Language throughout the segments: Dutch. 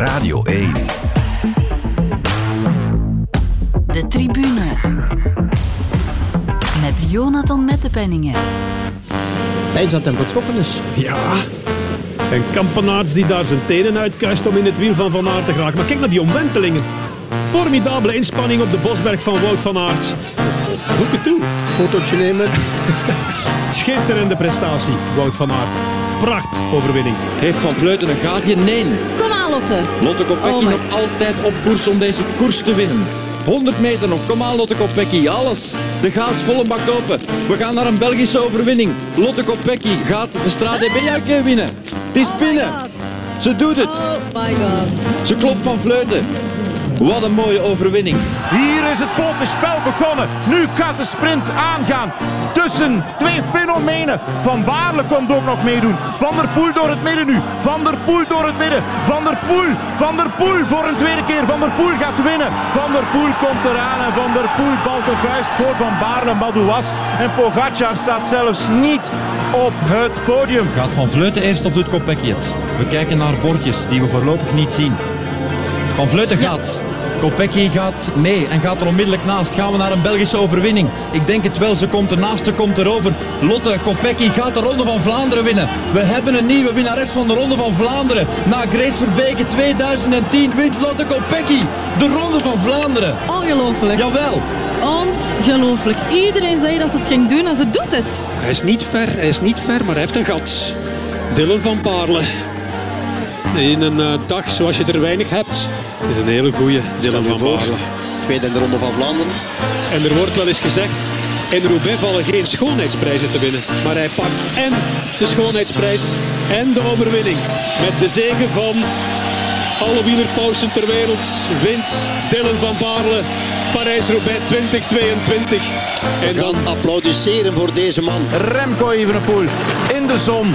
Radio 1. De Tribune. Met Jonathan Mettepenningen. Hij zat hem betrokken is. Ja. Een kampenaarts die daar zijn tenen uitkuist om in het wiel van Van Aert te geraken. Maar kijk naar die omwentelingen. Formidabele inspanning op de Bosberg van Wout van Aert. Hoeken toe. Fotootje nemen. Schitterende prestatie, Wout van Aert. Prachtoverwinning. Heeft Van Vleuten een gaatje? Nee. Kom aan, Lotte. Lotte Kopecky nog altijd op koers om deze koers te winnen. 100 meter nog. Kom aan, Lotte Kopecky. Alles. De gaas volle bak open. We gaan naar een Belgische overwinning. Lotte Kopecky gaat de Strade Bianche winnen. Het is binnen. Ze doet het. Oh my god. Ze klopt Van Vleuten. Wat een mooie overwinning. Hier is het pokerspel begonnen. Nu gaat de sprint aangaan. Tussen twee fenomenen. Van Baarle komt ook nog meedoen. Van der Poel door het midden nu. Van der Poel door het midden. Van der Poel voor een tweede keer. Van der Poel gaat winnen. Van der Poel komt eraan en Van der Poel balt de vuist voor Van Baarle. Madouas en Pogacar staat zelfs niet op het podium. Gaat Van Vleuten eerst of doet Kopecky het? We kijken naar bordjes die we voorlopig niet zien. Van Vleuten gaat. Kopecky gaat mee en gaat er onmiddellijk naast. Gaan we naar een Belgische overwinning? Ik denk het wel, ze komt ernaast, ze komt erover. Lotte Kopecky gaat de Ronde van Vlaanderen winnen. We hebben een nieuwe winnares van de Ronde van Vlaanderen. Na Grace Verbeke 2010 wint Lotte Kopecky de Ronde van Vlaanderen. Ongelooflijk. Jawel. Ongelooflijk. Iedereen zei dat ze het ging doen en ze doet het. Hij is niet ver, maar hij heeft een gat. Dylan van Baarle. In een dag zoals je er weinig hebt. Het is een hele goeie, Dylan van Baarle. Tweede in de Ronde van Vlaanderen. En er wordt wel eens gezegd, in Roubaix vallen geen schoonheidsprijzen te winnen. Maar hij pakt en de schoonheidsprijs en de overwinning. Met de zegen van alle wielerpausen ter wereld wint Dylan van Baarle Parijs-Roubaix 2022. En we gaan applaudisseren voor deze man. Remco Evenepoel in de zon.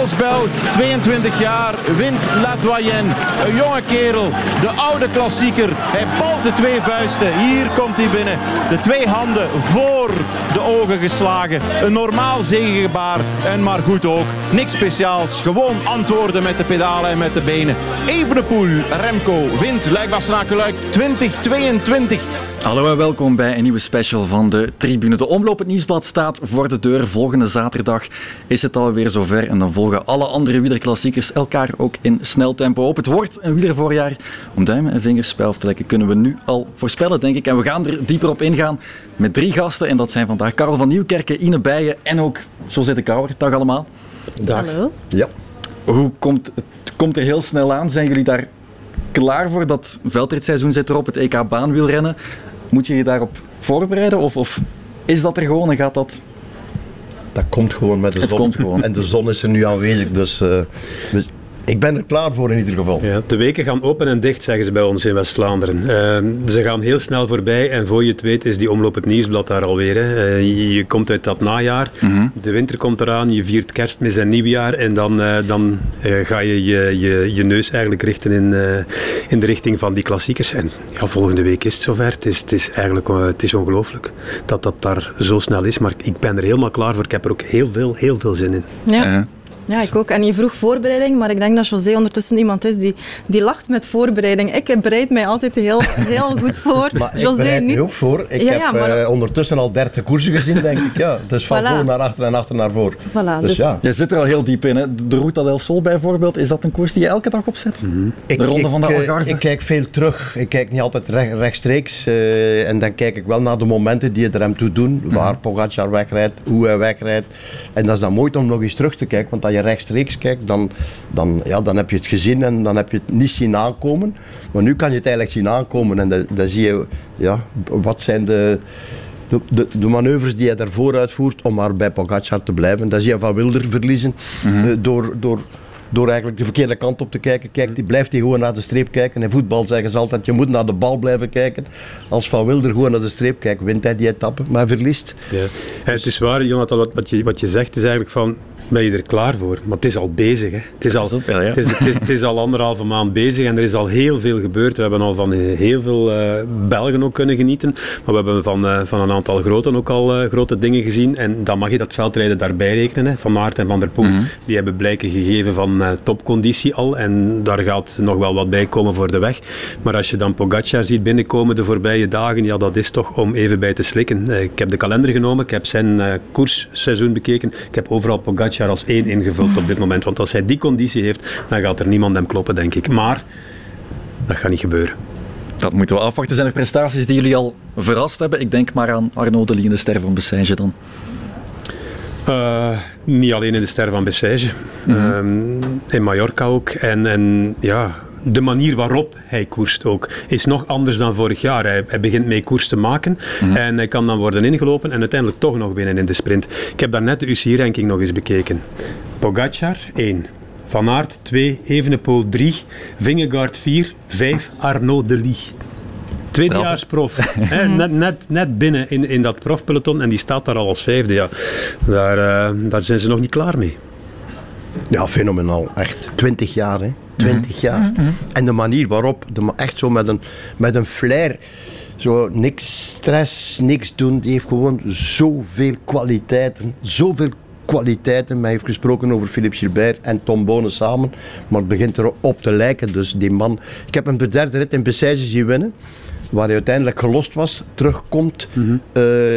Als Belg, 22 jaar, wint La Doyenne. Een jonge kerel, de oude klassieker. Hij balt de twee vuisten. Hier komt hij binnen. De twee handen voor de ogen geslagen. Een normaal zegegebaar en maar goed ook. Niks speciaals. Gewoon antwoorden met de pedalen en met de benen. Evenepoel, Remco, wint Luik-Bastenaken-Luik 2022. Hallo en welkom bij een nieuwe special van de Tribune. De Omloop het Nieuwsblad staat voor de deur. Volgende zaterdag is het alweer zover en dan volgen alle andere wielerklassiekers elkaar ook in snel tempo op. Het wordt een wielervoorjaar. Om duimen en vingers bij af te lekken kunnen we nu al voorspellen, denk ik. En we gaan er dieper op ingaan met drie gasten. En dat zijn vandaag Karel van Nieuwkerken, Ine Bijen en ook Josette Kouwer. Dag allemaal. Dag. Hallo. Ja. Hoe komt er heel snel aan? Zijn jullie daar klaar voor? Dat veldritseizoen zit erop, het EK baanwielrennen. Moet je je daarop voorbereiden of is dat er gewoon en gaat dat... Dat komt gewoon met de zon. Het komt gewoon. En de zon is er nu aanwezig, dus ik ben er klaar voor in ieder geval. Ja, de weken gaan open en dicht, zeggen ze bij ons in West-Vlaanderen. Ze gaan heel snel voorbij en voor je het weet is die Omloop het Nieuwsblad daar alweer. Hè. Je komt uit dat najaar, De winter komt eraan, je viert Kerstmis en Nieuwjaar en dan ga je je neus eigenlijk richten in de richting van die klassiekers. En ja, volgende week is het zover. Het is ongelooflijk dat daar zo snel is, maar ik ben er helemaal klaar voor. Ik heb er ook heel veel zin in. Ja. Ja, ik ook. En je vroeg voorbereiding, maar ik denk dat José ondertussen iemand is die lacht met voorbereiding. Ik bereid mij altijd heel goed voor. Maar José, ik bereid mij ook voor. Ik heb ondertussen al 30 koersen gezien, denk ik. Ja. Dus van voor naar achter en achter naar voor. Voilà, dus. Je zit er al heel diep in. Hè? De Route del Sol bijvoorbeeld, is dat een koers die je elke dag opzet? De Ronde van de Algarve? Ik kijk veel terug. Ik kijk niet altijd rechtstreeks. En dan kijk ik wel naar de momenten die het er hem toe doen. Waar Pogacar wegrijdt, hoe hij wegrijdt. En dat is dan mooi om nog eens terug te kijken, want dat je rechtstreeks kijkt, dan heb je het gezien en dan heb je het niet zien aankomen. Maar nu kan je het eigenlijk zien aankomen en dan zie je wat zijn de manoeuvres die hij daarvoor uitvoert om maar bij Pogacar te blijven. Dan zie je Van Wilder verliezen door eigenlijk de verkeerde kant op te kijken. Blijft hij gewoon naar de streep kijken. In voetbal zeggen ze altijd, je moet naar de bal blijven kijken. Als Van Wilder gewoon naar de streep kijkt, wint hij die etappe, maar verliest. Ja. Het is waar, Jonathan, wat je zegt is eigenlijk van... ben je er klaar voor. Maar het is al bezig. Hè. Het is al anderhalve maand bezig en er is al heel veel gebeurd. We hebben al van heel veel Belgen ook kunnen genieten. Maar we hebben van een aantal groten ook al grote dingen gezien. En dan mag je dat veldrijden daarbij rekenen. Hè. Van Aert en Van der Poel, die hebben blijken gegeven van topconditie al. En daar gaat nog wel wat bij komen voor de weg. Maar als je dan Pogacar ziet binnenkomen de voorbije dagen, ja, dat is toch om even bij te slikken. Ik heb de kalender genomen, ik heb zijn koersseizoen bekeken. Ik heb overal Pogacar als 1 ingevuld op dit moment. Want als hij die conditie heeft, dan gaat er niemand hem kloppen, denk ik. Maar dat gaat niet gebeuren. Dat moeten we afwachten. Zijn er prestaties die jullie al verrast hebben? Ik denk maar aan Arnaud de Lie in de Ster van Bessèges dan. Niet alleen in de Ster van Bessèges. In Mallorca ook. En ja... De manier waarop hij koerst ook is nog anders dan vorig jaar. Hij begint mee koers te maken en hij kan dan worden ingelopen en uiteindelijk toch nog winnen in de sprint. Ik heb daarnet de UCI-ranking nog eens bekeken. Pogacar 1, Van Aert 2, Evenepoel 3, Vingegaard 4, 5, Arnaud de Lie. Tweedejaars prof. He, net binnen in dat profpeloton en die staat daar al als 5e. Ja. Daar zijn ze nog niet klaar mee. Ja, fenomenaal. Echt. 20 jaar, hè. 20 jaar. En de manier waarop, echt zo met een flair, zo niks stress, niks doen, die heeft gewoon zoveel kwaliteiten. Men heeft gesproken over Philippe Gilbert en Tom Boonen samen, maar het begint erop te lijken. Dus die man, ik heb hem de 3e rit in Bessèges zien winnen, waar hij uiteindelijk gelost was, terugkomt,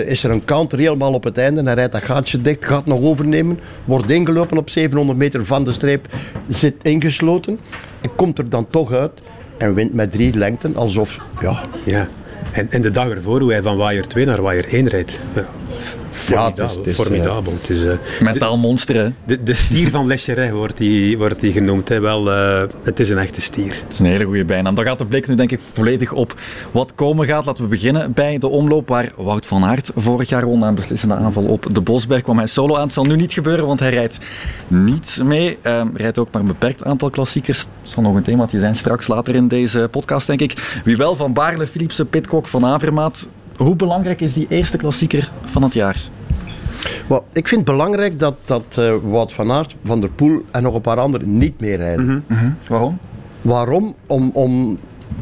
is er een counter helemaal op het einde. Hij rijdt dat gaatje dicht, gaat nog overnemen, wordt ingelopen op 700 meter van de streep, zit ingesloten en komt er dan toch uit en wint met 3 lengten, alsof, ja. En de dag ervoor, hoe hij van waaier 2 naar waaier 1 rijdt. Ja. Formidabel. Het is, mentaal monster, hè? De stier van Lescheray wordt die genoemd. Hè. Wel, het is een echte stier. Het is een hele goede bijnaam. Dan gaat de blik nu denk ik volledig op wat komen gaat. Laten we beginnen bij de omloop waar Wout van Aert vorig jaar won na een beslissende aanval op de Bosberg. Kwam hij solo aan. Het zal nu niet gebeuren, want hij rijdt niet mee. Rijdt ook maar een beperkt aantal klassiekers. Dat zal nog een themaatje zijn straks later in deze podcast, denk ik. Wie wel, Van Baarle, Philipsen, Pidcock, Van Avermaat. Hoe belangrijk is die eerste klassieker van het jaar? Well, ik vind het belangrijk dat Wout van Aert, Van der Poel en nog een paar anderen niet meer rijden. Waarom? Om,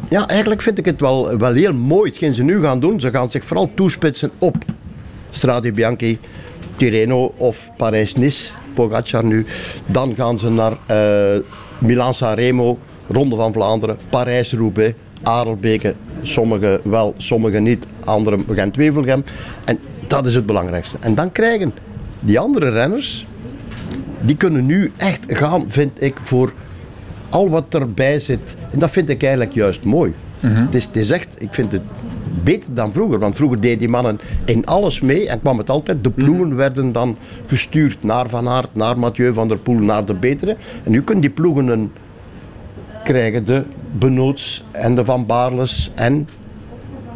ja, eigenlijk vind ik het wel heel mooi hetgeen ze nu gaan doen. Ze gaan zich vooral toespitsen op Strade Bianche, Tirreno of Parijs-Nice, Pogacar nu. Dan gaan ze naar Milan-San Remo, Ronde van Vlaanderen, Parijs-Roubaix, Harelbeek, sommigen wel, sommigen niet, anderen Gent-Wevelgem. En dat is het belangrijkste. En dan krijgen die andere renners, die kunnen nu echt gaan, vind ik, voor al wat erbij zit. En dat vind ik eigenlijk juist mooi. Het is echt, ik vind het beter dan vroeger, want vroeger deden die mannen in alles mee en kwam het altijd. De ploegen werden dan gestuurd naar Van Aert, naar Mathieu van der Poel, naar de betere. En nu kunnen die ploegen krijgen de Benoots en de Van Baarles en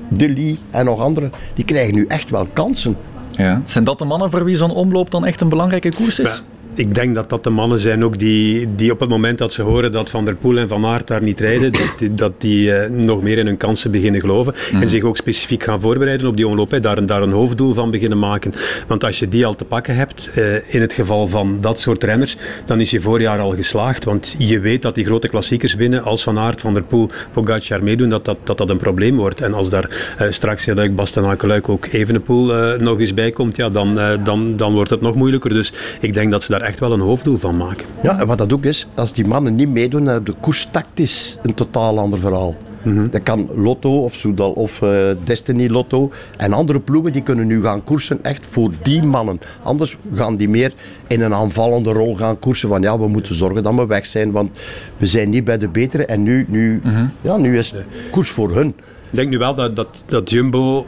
de Lie en nog anderen, die krijgen nu echt wel kansen. Ja. Zijn dat de mannen voor wie zo'n omloop dan echt een belangrijke koers is? Ja. Ik denk dat dat de mannen zijn ook die op het moment dat ze horen dat Van der Poel en Van Aert daar niet rijden, dat die nog meer in hun kansen beginnen geloven en zich ook specifiek gaan voorbereiden op die omloop, daar een hoofddoel van beginnen maken. Want als je die al te pakken hebt, in het geval van dat soort renners, dan is je voorjaar al geslaagd, want je weet dat die grote klassiekers winnen, als Van Aert, Van der Poel, Pogacar meedoen, dat een probleem wordt. En als daar straks in Luik-Bastenaken-Luik ook Evenepoel nog eens bij komt, ja, dan wordt het nog moeilijker. Dus ik denk dat ze daar echt wel een hoofddoel van maken. Ja, en wat dat ook is, als die mannen niet meedoen, dan heb je koerstactisch een totaal ander verhaal. Dat kan Lotto of Soudal of Dstny Lotto en andere ploegen, die kunnen nu gaan koersen echt voor die mannen. Anders gaan die meer in een aanvallende rol gaan koersen van ja, we moeten zorgen dat we weg zijn, want we zijn niet bij de betere en nu is het koers voor hun. Ik denk nu wel dat Jumbo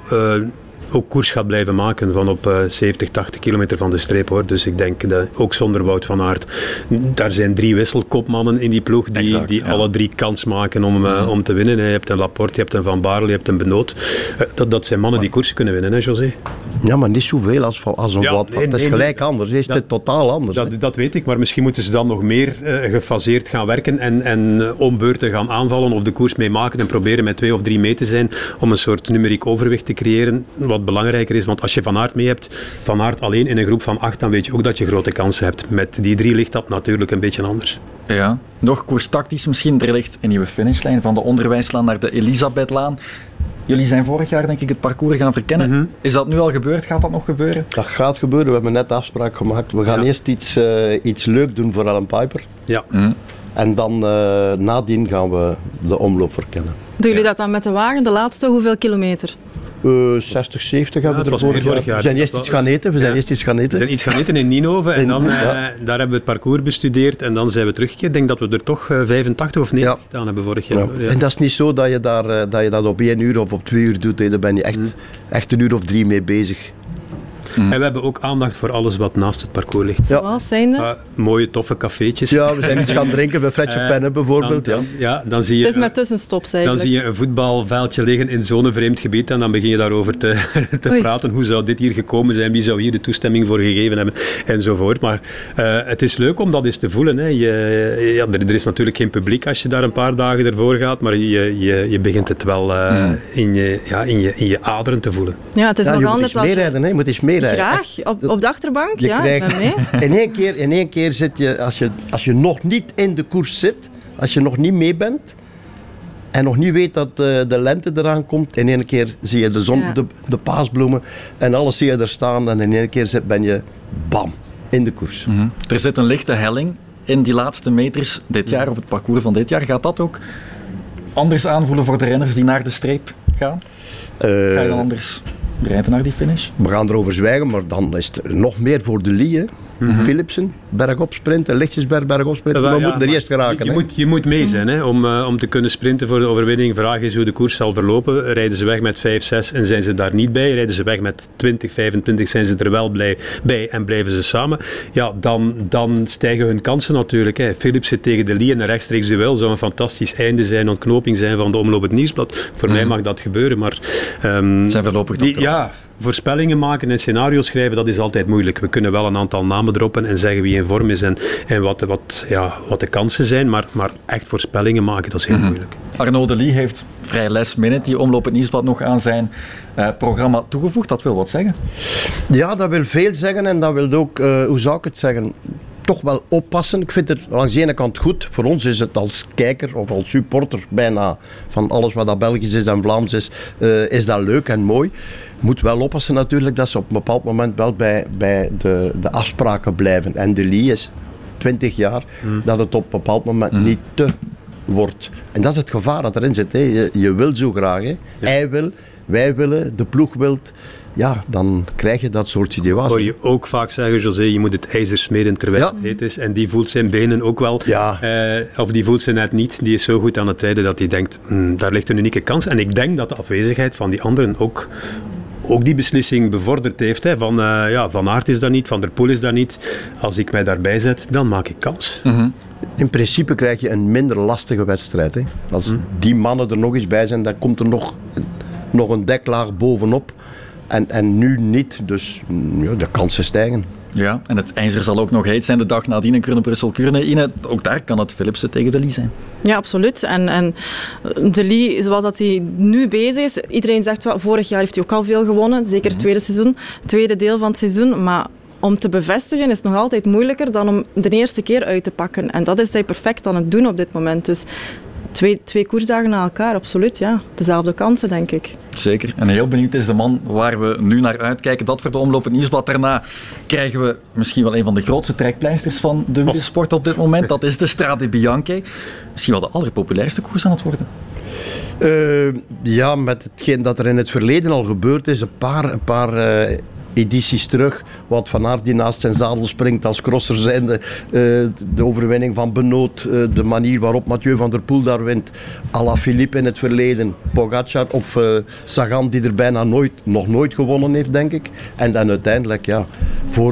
ook koers gaat blijven maken van op 70, 80 kilometer van de streep, hoor. Dus ik denk dat ook zonder Wout van Aert, daar zijn 3 wisselkopmannen in die ploeg die alle 3 kans maken om te winnen. Je hebt een Laporte, je hebt een Van Baarle, je hebt een Benoot. Dat zijn mannen die koersen kunnen winnen, hè, José? Ja, maar niet zoveel als een Wout. Het is gelijk anders. Het is totaal anders. Dat weet ik, maar misschien moeten ze dan nog meer gefaseerd gaan werken en om beurten gaan aanvallen of de koers meemaken en proberen met 2 of 3 mee te zijn om een soort numeriek overwicht te creëren. Wat wat belangrijker is. Want als je Van Aert mee hebt, Van Aert alleen in een groep van 8, dan weet je ook dat je grote kansen hebt. Met die 3 ligt dat natuurlijk een beetje anders. Ja, nog koerstactisch misschien. Er ligt een nieuwe finishlijn van de Onderwijslaan naar de Elisabethlaan. Jullie zijn vorig jaar denk ik het parcours gaan verkennen. Mm-hmm. Is dat nu al gebeurd? Gaat dat nog gebeuren? Dat gaat gebeuren. We hebben net de afspraak gemaakt. We gaan eerst iets leuk doen voor Alan Piper. Ja. Mm-hmm. En dan nadien gaan we de omloop verkennen. Doen jullie dat dan met de wagen? De laatste hoeveel kilometer? 60, 70 hebben we er vorig jaar. We zijn eerst iets gaan eten. We zijn iets gaan eten in Ninove. En dan, daar hebben we het parcours bestudeerd. En dan zijn we teruggekeerd. Ik denk dat we er toch 85 of 90 gedaan hebben vorig jaar. Ja. En dat is niet zo dat je, dat je dat op 1 uur of op 2 uur doet. Hè. Daar ben je echt 1 uur of 3 mee bezig. Mm. En we hebben ook aandacht voor alles wat naast het parcours ligt. Zoals zijn er? Mooie, toffe cafeetjes. Ja, we zijn iets gaan drinken bij Fredje Penne bijvoorbeeld. Dan zie je, het is met tussenstops eigenlijk. Dan zie je een voetbalveldje liggen in zo'n vreemd gebied en dan begin je daarover te praten. Hoe zou dit hier gekomen zijn? Wie zou hier de toestemming voor gegeven hebben? Enzovoort. Maar het is leuk om dat eens te voelen. Hè. Er is natuurlijk geen publiek als je daar een paar dagen ervoor gaat, maar je begint het wel in je aderen te voelen. Ja, het is nog anders als je moet eens meerijden. Graag, op de achterbank. Je krijgt, in één keer zit je als je nog niet in de koers zit, als je nog niet mee bent en nog niet weet dat de lente eraan komt, in één keer zie je de zon, de paasbloemen en alles zie je er staan en in één keer ben je bam, in de koers. Mm-hmm. Er zit een lichte helling in die laatste meters dit jaar, op het parcours van dit jaar. Gaat dat ook anders aanvoelen voor de renners die naar de streep gaan? Ga je dan anders rijden naar die finish? We gaan erover zwijgen, maar dan is het nog meer voor de Lie. Mm-hmm. Philipsen, bergop sprinten, Lichtjesberg, bergop sprinten. We moeten er eerst geraken. Je moet mee zijn hè, om te kunnen sprinten voor de overwinning. Vraag is hoe de koers zal verlopen. Rijden ze weg met 5, 6 en zijn ze daar niet bij? Rijden ze weg met 20, 25, zijn ze er wel bij en blijven ze samen? Ja, dan stijgen hun kansen natuurlijk. Hè. Philipsen tegen de Lie en een rechtstreeks duel zou een fantastisch einde zijn, ontknoping zijn van de Omloop het Nieuwsblad. Voor mij mag dat gebeuren, maar... zijn voorlopig dat voorspellingen maken en scenario's schrijven, dat is altijd moeilijk. We kunnen wel een aantal namen droppen en zeggen wie in vorm is en wat de kansen zijn, maar echt voorspellingen maken, dat is heel moeilijk. Arnaud de Lie heeft vrij last minute die Omloop het Nieuwsblad nog aan zijn programma toegevoegd. Dat wil wat zeggen. Ja, dat wil veel zeggen en dat wil ook, hoe zou ik het zeggen, toch wel oppassen. Ik vind het langs de ene kant goed. Voor ons is het als kijker of als supporter bijna van alles wat dat Belgisch is en Vlaams is dat leuk en mooi. Moet wel oppassen natuurlijk dat ze op een bepaald moment wel bij de afspraken blijven. En de Lie is 20 jaar, dat het op een bepaald moment niet te wordt. En dat is het gevaar dat erin zit. Hè. Je wil zo graag. Hè. Ja. Hij wil, wij willen, de ploeg wilt. Ja, dan krijg je dat soort situaties. Hoor je ook vaak zeggen, José, je moet het ijzer smeren terwijl het heet is. En die voelt zijn benen ook wel. Ja. Of die voelt ze net niet. Die is zo goed aan het rijden dat hij denkt, daar ligt een unieke kans. En ik denk dat de afwezigheid van die anderen ook die beslissing bevorderd heeft. Hè, Van Aert is daar niet, Van der Poel is daar niet. Als ik mij daarbij zet, dan maak ik kans. Mm-hmm. In principe krijg je een minder lastige wedstrijd. Hè. Als die mannen er nog eens bij zijn, dan komt er nog een deklaag bovenop. En nu niet, dus de kansen stijgen. Ja, en het ijzer zal ook nog heet zijn de dag nadien in Brussel-Kuurne. Ook daar kan het Philipsen tegen de Lie zijn. Ja, absoluut. En de Lie, zoals dat hij nu bezig is, iedereen zegt wel, vorig jaar heeft hij ook al veel gewonnen. Zeker het tweede seizoen, het tweede deel van het seizoen. Maar om te bevestigen is nog altijd moeilijker dan om de eerste keer uit te pakken. En dat is hij perfect aan het doen op dit moment. Dus... Twee koersdagen na elkaar, absoluut. Ja. Dezelfde kansen, denk ik. Zeker. En heel benieuwd is de man waar we nu naar uitkijken. Dat voor de Omloop het Nieuwsblad. Daarna krijgen we misschien wel een van de grootste trekpleisters van de wielersport op dit moment. Dat is de Strade Bianche. Misschien wel de allerpopulairste koers aan het worden. Met hetgeen dat er in het verleden al gebeurd is. Een paar edities terug. Wout van Aert die naast zijn zadel springt als crosser zijnde. De overwinning van Benoot. De manier waarop Mathieu van der Poel daar wint. À la Philippe in het verleden. Pogacar of Sagan die er bijna nog nooit gewonnen heeft, denk ik. En dan uiteindelijk,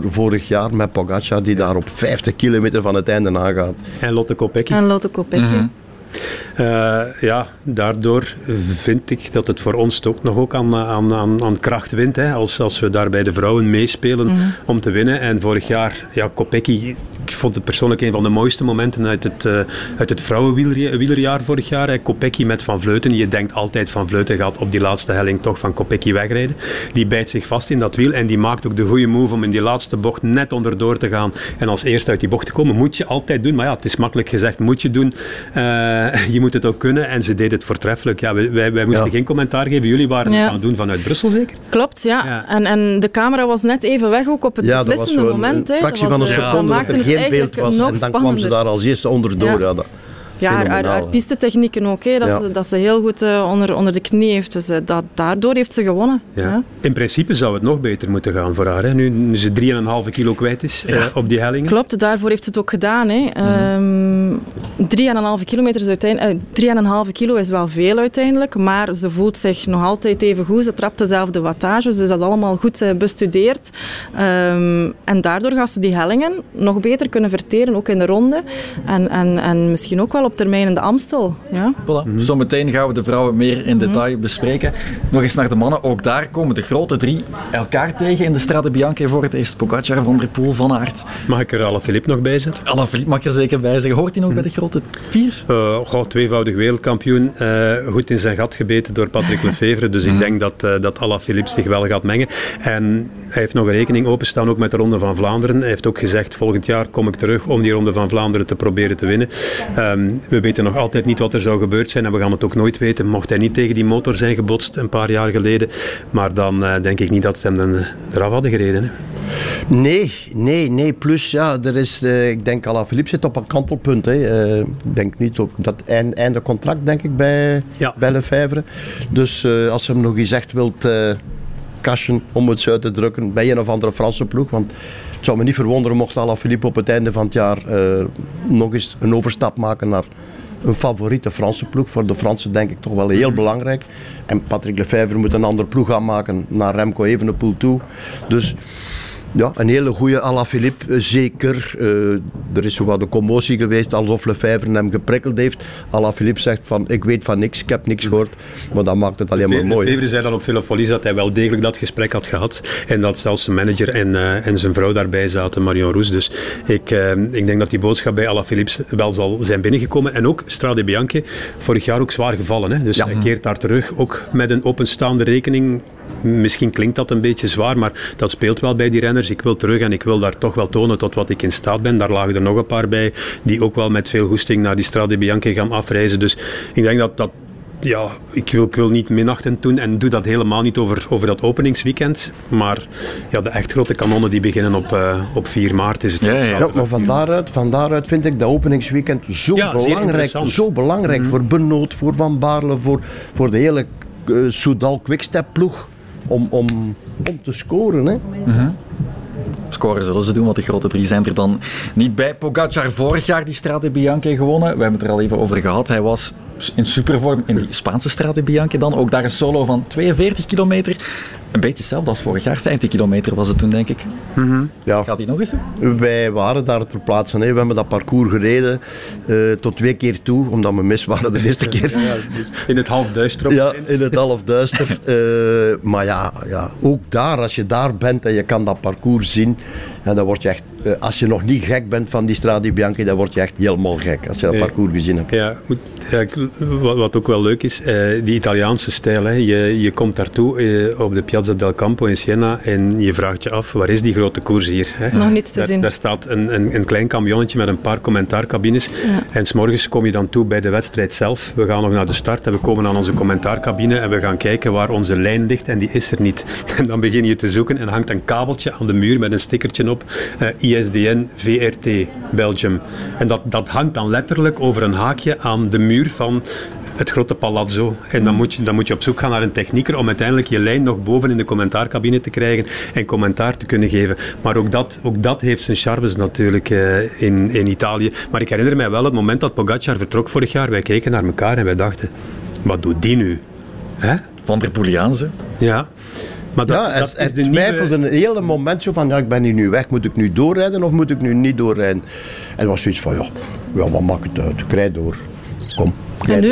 vorig jaar met Pogacar die daar op 50 kilometer van het einde aangaat. En Lotte Kopecky. Mm-hmm. Daardoor vind ik dat het voor ons toch nog ook aan kracht wint. Hè, als we daar bij de vrouwen meespelen om te winnen. En vorig jaar, Kopecky Ik vond het persoonlijk een van de mooiste momenten uit het vrouwenwielerjaar vorig jaar. Kopecky met Van Vleuten. Je denkt altijd Van Vleuten gaat op die laatste helling toch van Kopecky wegrijden. Die bijt zich vast in dat wiel en die maakt ook de goede move om in die laatste bocht net onderdoor te gaan en als eerste uit die bocht te komen. Moet je altijd doen, maar ja, het is makkelijk gezegd, moet je doen. Je moet het ook kunnen en ze deed het voortreffelijk. Ja, wij moesten geen commentaar geven. Jullie waren het gaan doen vanuit Brussel zeker? Klopt, ja. En de camera was net even weg ook op het beslissende moment. Ja, dat was een fractie van een seconde dat er geen beeld was. En dan kwam ze daar als eerste onderdoor. Ja. Ja, haar pistetechnieken ook, hè, dat ze heel goed onder de knie heeft. Dus daardoor heeft ze gewonnen. Ja. Ja. In principe zou het nog beter moeten gaan voor haar, hè, nu ze 3,5 kilo kwijt is op die hellingen. Klopt, daarvoor heeft ze het ook gedaan. Hè. 3,5 kilo is wel veel uiteindelijk, maar ze voelt zich nog altijd even goed. Ze trapt dezelfde wattages, dus dat is allemaal goed bestudeerd. En daardoor gaat ze die hellingen nog beter kunnen verteren, ook in de ronde. En misschien ook wel op termijn in de Amstel. Ja? Voilà. Mm-hmm. Zometeen gaan we de vrouwen meer in detail bespreken. Nog eens naar de mannen. Ook daar komen de grote drie elkaar tegen in de Strade Bianche voor het eerst. Pogacar, Van der Poel, Van Aert. Mag ik er Alaphilippe nog bij zetten? Alaphilippe mag er zeker bij zeggen. Hoort hij nog bij de grote vier? Tweevoudig wereldkampioen. Goed in zijn gat gebeten door Patrick Lefèvre. Dus ik denk dat Alaphilippe zich wel gaat mengen. En hij heeft nog een rekening openstaan ook met de Ronde van Vlaanderen. Hij heeft ook gezegd, volgend jaar kom ik terug om die Ronde van Vlaanderen te proberen te winnen. We weten nog altijd niet wat er zou gebeurd zijn en we gaan het ook nooit weten. Mocht hij niet tegen die motor zijn gebotst een paar jaar geleden, maar dan denk ik niet dat ze hem eraf hadden gereden. Hè? Nee. Plus, er is, ik denk Alaphilippe zit op een kantelpunt. Hè. Ik denk niet op dat einde contract, denk ik, bij Lefèvre. Dus als je hem nog eens echt wilt cashen, om het zo uit te drukken, bij een of andere Franse ploeg, want het zou me niet verwonderen mocht Alaphilippe op het einde van het jaar nog eens een overstap maken naar een favoriete Franse ploeg. Voor de Fransen denk ik toch wel heel belangrijk. En Patrick Lefèvre moet een andere ploeg gaan maken naar Remco Evenepoel toe. Dus ja, een hele goede Alaphilippe, zeker. Er is zowat een commotie geweest alsof Lefèvre hem geprikkeld heeft. Alaphilippe zegt van, ik weet van niks, ik heb niks gehoord. Maar dat maakt het alleen maar mooi. Lefèvre zei dan op Velopolis dat hij wel degelijk dat gesprek had gehad. En dat zelfs zijn manager en zijn vrouw daarbij zaten, Marion Roes. Dus ik denk dat die boodschap bij Alaphilippe wel zal zijn binnengekomen. En ook Strade Bianche, vorig jaar ook zwaar gevallen. Hè? Dus hij keert daar terug, ook met een openstaande rekening. Misschien klinkt dat een beetje zwaar, maar dat speelt wel bij die renners. Ik wil terug en ik wil daar toch wel tonen tot wat ik in staat ben. Daar lagen er nog een paar bij die ook wel met veel goesting naar die Strade Bianche gaan afreizen. Dus ik denk dat ik wil niet minachtend doen en doe dat helemaal niet over dat openingsweekend. Maar ja, de echt grote kanonnen die beginnen op 4 maart. Is het maar van daaruit vind ik dat openingsweekend zo belangrijk voor Benoot, voor Van Baarle, voor de hele Soudal Quick-Step ploeg. Om te scoren, hè. Mm-hmm. Scoren zullen ze doen, want de grote drie zijn er dan niet bij. Pogacar vorig jaar die Strade Bianche gewonnen. We hebben het er al even over gehad. Hij was in supervorm in die Spaanse Strade Bianche dan. Ook daar een solo van 42 kilometer. Een beetje hetzelfde als vorig jaar. 50 kilometer was het toen, denk ik. Mm-hmm. Ja. Gaat hij nog eens doen? Wij waren daar ter plaatse. We hebben dat parcours gereden tot 2 keer toe, omdat we mis waren de eerste keer. In het halfduister. Ja, in het halfduister. Maar ook daar, als je daar bent en je kan dat parcours zien, en dan word je echt, als je nog niet gek bent van die Strade Bianche, dan word je echt helemaal gek als je dat parcours gezien hebt. Ja, goed. Wat ook wel leuk is, die Italiaanse stijl. Hè. Je komt daartoe op de Piazza del Campo in Siena en je vraagt je af, waar is die grote koers hier? Hè? Nog niets te zien. Daar staat een klein camionnetje met een paar commentaarcabines. Ja. En 's morgens kom je dan toe bij de wedstrijd zelf. We gaan nog naar de start en we komen aan onze commentaarcabine en we gaan kijken waar onze lijn ligt en die is er niet. En dan begin je te zoeken en hangt een kabeltje aan de muur met een stickertje op, ISDN VRT Belgium. En dat hangt dan letterlijk over een haakje aan de muur van het grote palazzo. En dan moet je op zoek gaan naar een technieker om uiteindelijk je lijn nog boven in de commentaarcabine te krijgen en commentaar te kunnen geven. Maar ook dat heeft zijn charmes natuurlijk in Italië. Maar ik herinner mij wel het moment dat Pogacar vertrok vorig jaar. Wij keken naar elkaar en wij dachten, wat doet die nu? Hè? Van der Poeliaanse. Ja. Maar hij twijfelde een hele moment zo van, ik ben hier nu weg, moet ik nu doorrijden of moet ik nu niet doorrijden? En het was zoiets van, wat maakt het uit, krijg door. Kom.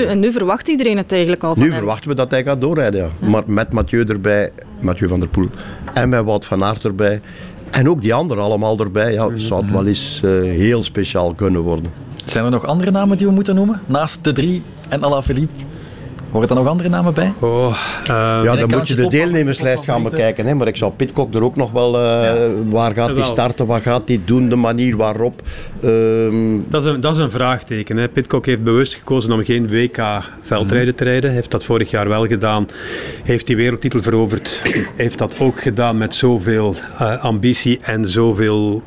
En nu verwacht iedereen het eigenlijk al van hem. Nu verwachten we dat hij gaat doorrijden, Maar met Mathieu erbij, Mathieu van der Poel, en met Wout van Aert erbij, En ook die anderen allemaal erbij. Ja, het zou wel eens heel speciaal kunnen worden. Zijn er nog andere namen die we moeten noemen? Naast de drie en Alaphilippe? Horen er nog andere namen bij? Oh, ja, dan moet je de deelnemerslijst gaan bekijken. Hè? Maar ik zou Pidcock er ook nog wel... Waar gaat hij starten? Wat gaat hij doen? De manier waarop? Dat is een vraagteken. Hè? Pidcock heeft bewust gekozen om geen WK-veldrijden te rijden. Heeft dat vorig jaar wel gedaan. Heeft die wereldtitel veroverd. Heeft dat ook gedaan met zoveel ambitie en zoveel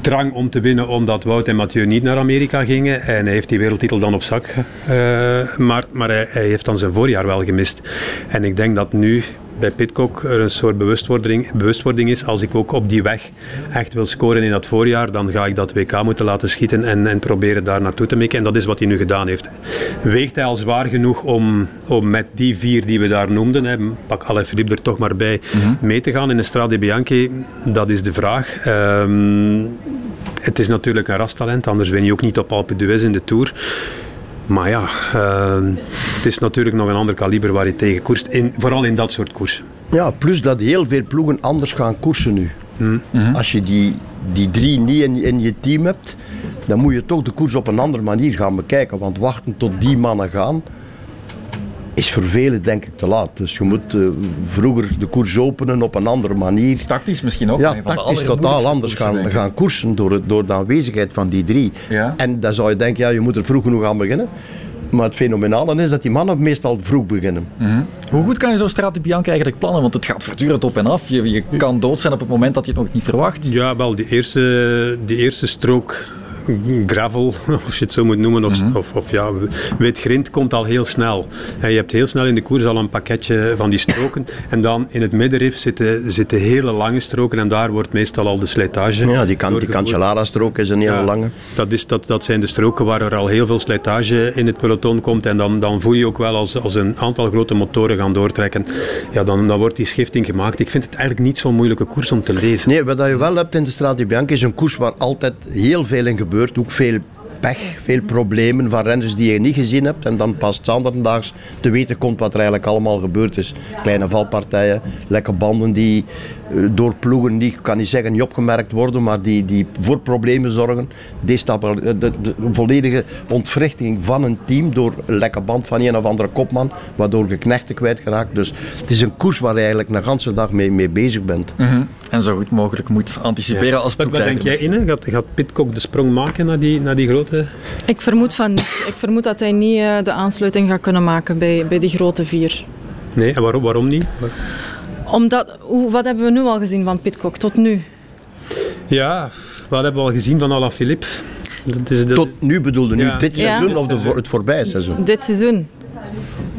drang om te winnen. Omdat Wout en Mathieu niet naar Amerika gingen. En hij heeft die wereldtitel dan op zak. Maar hij heeft dan zijn voorjaar wel gemist. En ik denk dat nu bij Pidcock er een soort bewustwording is. Als ik ook op die weg echt wil scoren in dat voorjaar, dan ga ik dat WK moeten laten schieten en proberen daar naartoe te mikken. En dat is wat hij nu gedaan heeft. Weegt hij al zwaar genoeg om met die vier die we daar noemden, hè, pak Alaphilippe er toch maar bij, mee te gaan in de Strade Bianche? Dat is de vraag. Het is natuurlijk een rastalent, anders win je ook niet op Alpe d'Huez in de Tour. Maar ja, het is natuurlijk nog een ander kaliber waar je tegen koerst, vooral in dat soort koersen. Ja, plus dat heel veel ploegen anders gaan koersen nu. Als je die drie niet in je team hebt, dan moet je toch de koers op een andere manier gaan bekijken. Want wachten tot die mannen gaan, is voor velen denk ik te laat. Dus je moet vroeger de koers openen op een andere manier. Tactisch misschien ook. Ja, tactisch totaal anders gaan koersen door de aanwezigheid van die drie. Ja. En dan zou je denken, ja, je moet er vroeg genoeg aan beginnen. Maar het fenomenale is dat die mannen meestal vroeg beginnen. Hoe goed kan je zo'n Strade Bianche eigenlijk plannen? Want het gaat voortdurend op en af. Je kan dood zijn op het moment dat je het nog niet verwacht. Ja, wel, die eerste strook... gravel, of je het zo moet noemen, of wit grind komt al heel snel. En je hebt heel snel in de koers al een pakketje van die stroken. En dan in het middenrif zitten hele lange stroken en daar wordt meestal al de slijtage. Ja, die Cancellara-strook is een hele lange. Dat zijn de stroken waar er al heel veel slijtage in het peloton komt. En dan voel je ook wel als een aantal grote motoren gaan doortrekken. Ja, dan wordt die schifting gemaakt. Ik vind het eigenlijk niet zo'n moeilijke koers om te lezen. Nee, wat je wel hebt in de Strade Bianche is een koers waar altijd heel veel in gebeurt. Ook veel pech, veel problemen van renners die je niet gezien hebt en dan pas 's anderdaags te weten komt wat er eigenlijk allemaal gebeurd is. Kleine valpartijen, lekke banden die door ploegen niet opgemerkt worden, maar die voor problemen zorgen. De volledige ontwrichting van een team door een lekke band van een of andere kopman, waardoor je knechten kwijtgeraakt. Dus het is een koers waar je eigenlijk de ganse dag mee bezig bent. En zo goed mogelijk moet anticiperen als ploegleider. Wat denk jij, Inne? Gaat Pidcock de sprong maken naar die grote? Ik vermoed van niet. Ik vermoed dat hij niet de aansluiting gaat kunnen maken bij die grote vier. Nee, en waarom niet? Wat hebben we nu al gezien van Pidcock, tot nu? Ja, wat hebben we al gezien van Alaphilippe? Tot nu bedoelde nu, dit seizoen of het voorbije seizoen? Dit seizoen.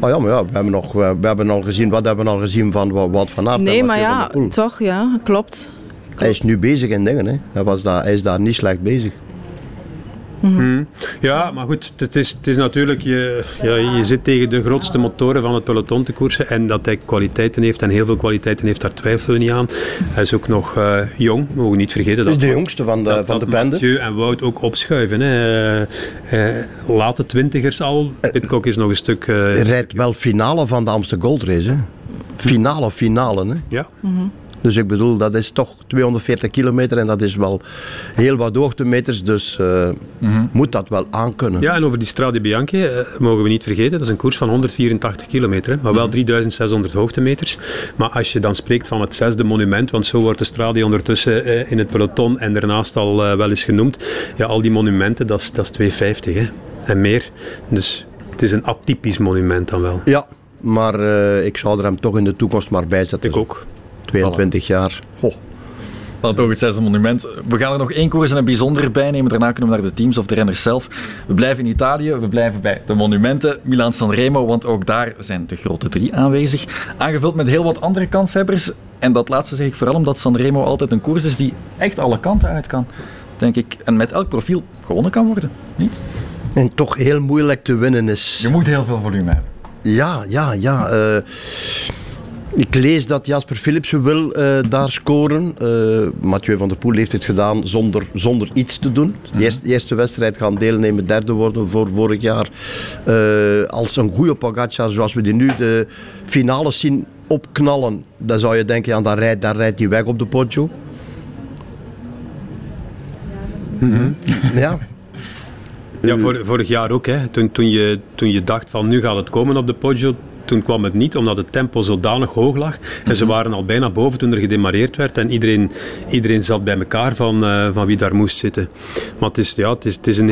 Oh ja, maar ja, we hebben al gezien van Wout van Aert. Nee, maar ja, toch, ja, klopt. Hij is nu bezig in dingen, hè. Hij is daar niet slecht bezig. Ja, maar goed, het is natuurlijk, je zit tegen de grootste motoren van het peloton te koersen en dat hij kwaliteiten heeft en heel veel kwaliteiten heeft, daar twijfelen we niet aan. Hij is ook nog jong, we mogen niet vergeten dat... Hij is de jongste van de bende. Mathieu en Wout ook opschuiven. Hè. Late twintigers al, Pidcock is nog een stuk... hij rijdt wel finale van de Amstel Gold Race. Hè. Finale. Hè. Ja. Dus ik bedoel, dat is toch 240 kilometer en dat is wel heel wat hoogtemeters, dus moet dat wel aankunnen. Ja, en over die Strade Bianche mogen we niet vergeten, dat is een koers van 184 kilometer, hè, maar wel 3600 hoogtemeters. Maar als je dan spreekt van het zesde monument, want zo wordt de Strade ondertussen in het peloton en daarnaast al wel eens genoemd, ja, al die monumenten, dat is 250 hè, en meer. Dus het is een atypisch monument dan wel. Ja, maar ik zou er hem toch in de toekomst maar bij zetten. Ik ook. 22 jaar. Dat is ook het zesde monument. We gaan er nog één koers en een bijzonder bij nemen. Daarna kunnen we naar de teams of de renners zelf. We blijven in Italië. We blijven bij de monumenten. Milan-San Remo, want ook daar zijn de grote drie aanwezig. Aangevuld met heel wat andere kanshebbers. En dat laatste zeg ik vooral omdat San Remo altijd een koers is die echt alle kanten uit kan. Denk ik. En met elk profiel gewonnen kan worden. Niet? En toch heel moeilijk te winnen is. Je moet heel veel volume hebben. Ja. Ik lees dat Jasper Philipsen wil daar scoren. Mathieu van der Poel heeft het gedaan zonder iets te doen. De eerste wedstrijd gaan deelnemen, derde worden voor vorig jaar. Als een goede Pogacar, zoals we die nu de finales zien opknallen, dan zou je denken, ja, daar rijdt hij weg op de Poggio. Mm-hmm. Ja. Ja, vorig jaar ook. Hè. Toen je dacht van nu gaat het komen op de Poggio, toen kwam het niet, omdat het tempo zodanig hoog lag. En ze waren al bijna boven toen er gedemareerd werd. En iedereen zat bij elkaar van wie daar moest zitten. Maar het is een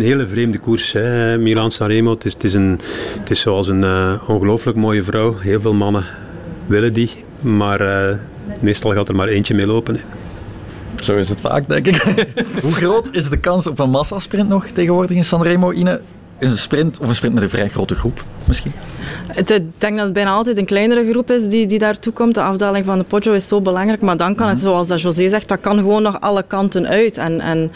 hele vreemde koers, hè. Milan-San Remo. Het is zoals een ongelooflijk mooie vrouw. Heel veel mannen willen die. Maar meestal gaat er maar eentje mee lopen. Hè. Zo is het vaak, denk ik. Hoe groot is de kans op een massasprint nog tegenwoordig in Sanremo, Ine? Is een sprint of een sprint met een vrij grote groep misschien? Ik denk dat het bijna altijd een kleinere groep is die daartoe komt. De afdaling van de Poggio is zo belangrijk. Maar dan kan het, zoals dat José zegt, dat kan gewoon nog alle kanten uit. En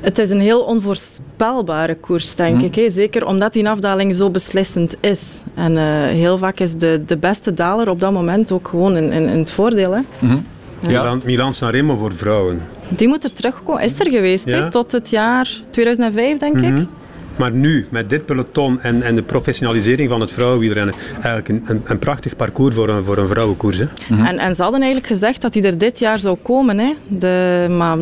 het is een heel onvoorspelbare koers, denk ik. Hè? Zeker omdat die afdaling zo beslissend is. En heel vaak is de beste daler op dat moment ook gewoon in het voordeel. Hè? Mm-hmm. Ja. Milan-San Remo voor vrouwen. Die moet er terugkomen. Is er geweest, ja, hè? Tot het jaar 2005, denk ik. Maar nu, met dit peloton en de professionalisering van het vrouwenwielrennen, eigenlijk een prachtig parcours voor een vrouwenkoers. Hè? Mm-hmm. En ze hadden eigenlijk gezegd dat die er dit jaar zou komen. Hè? Maar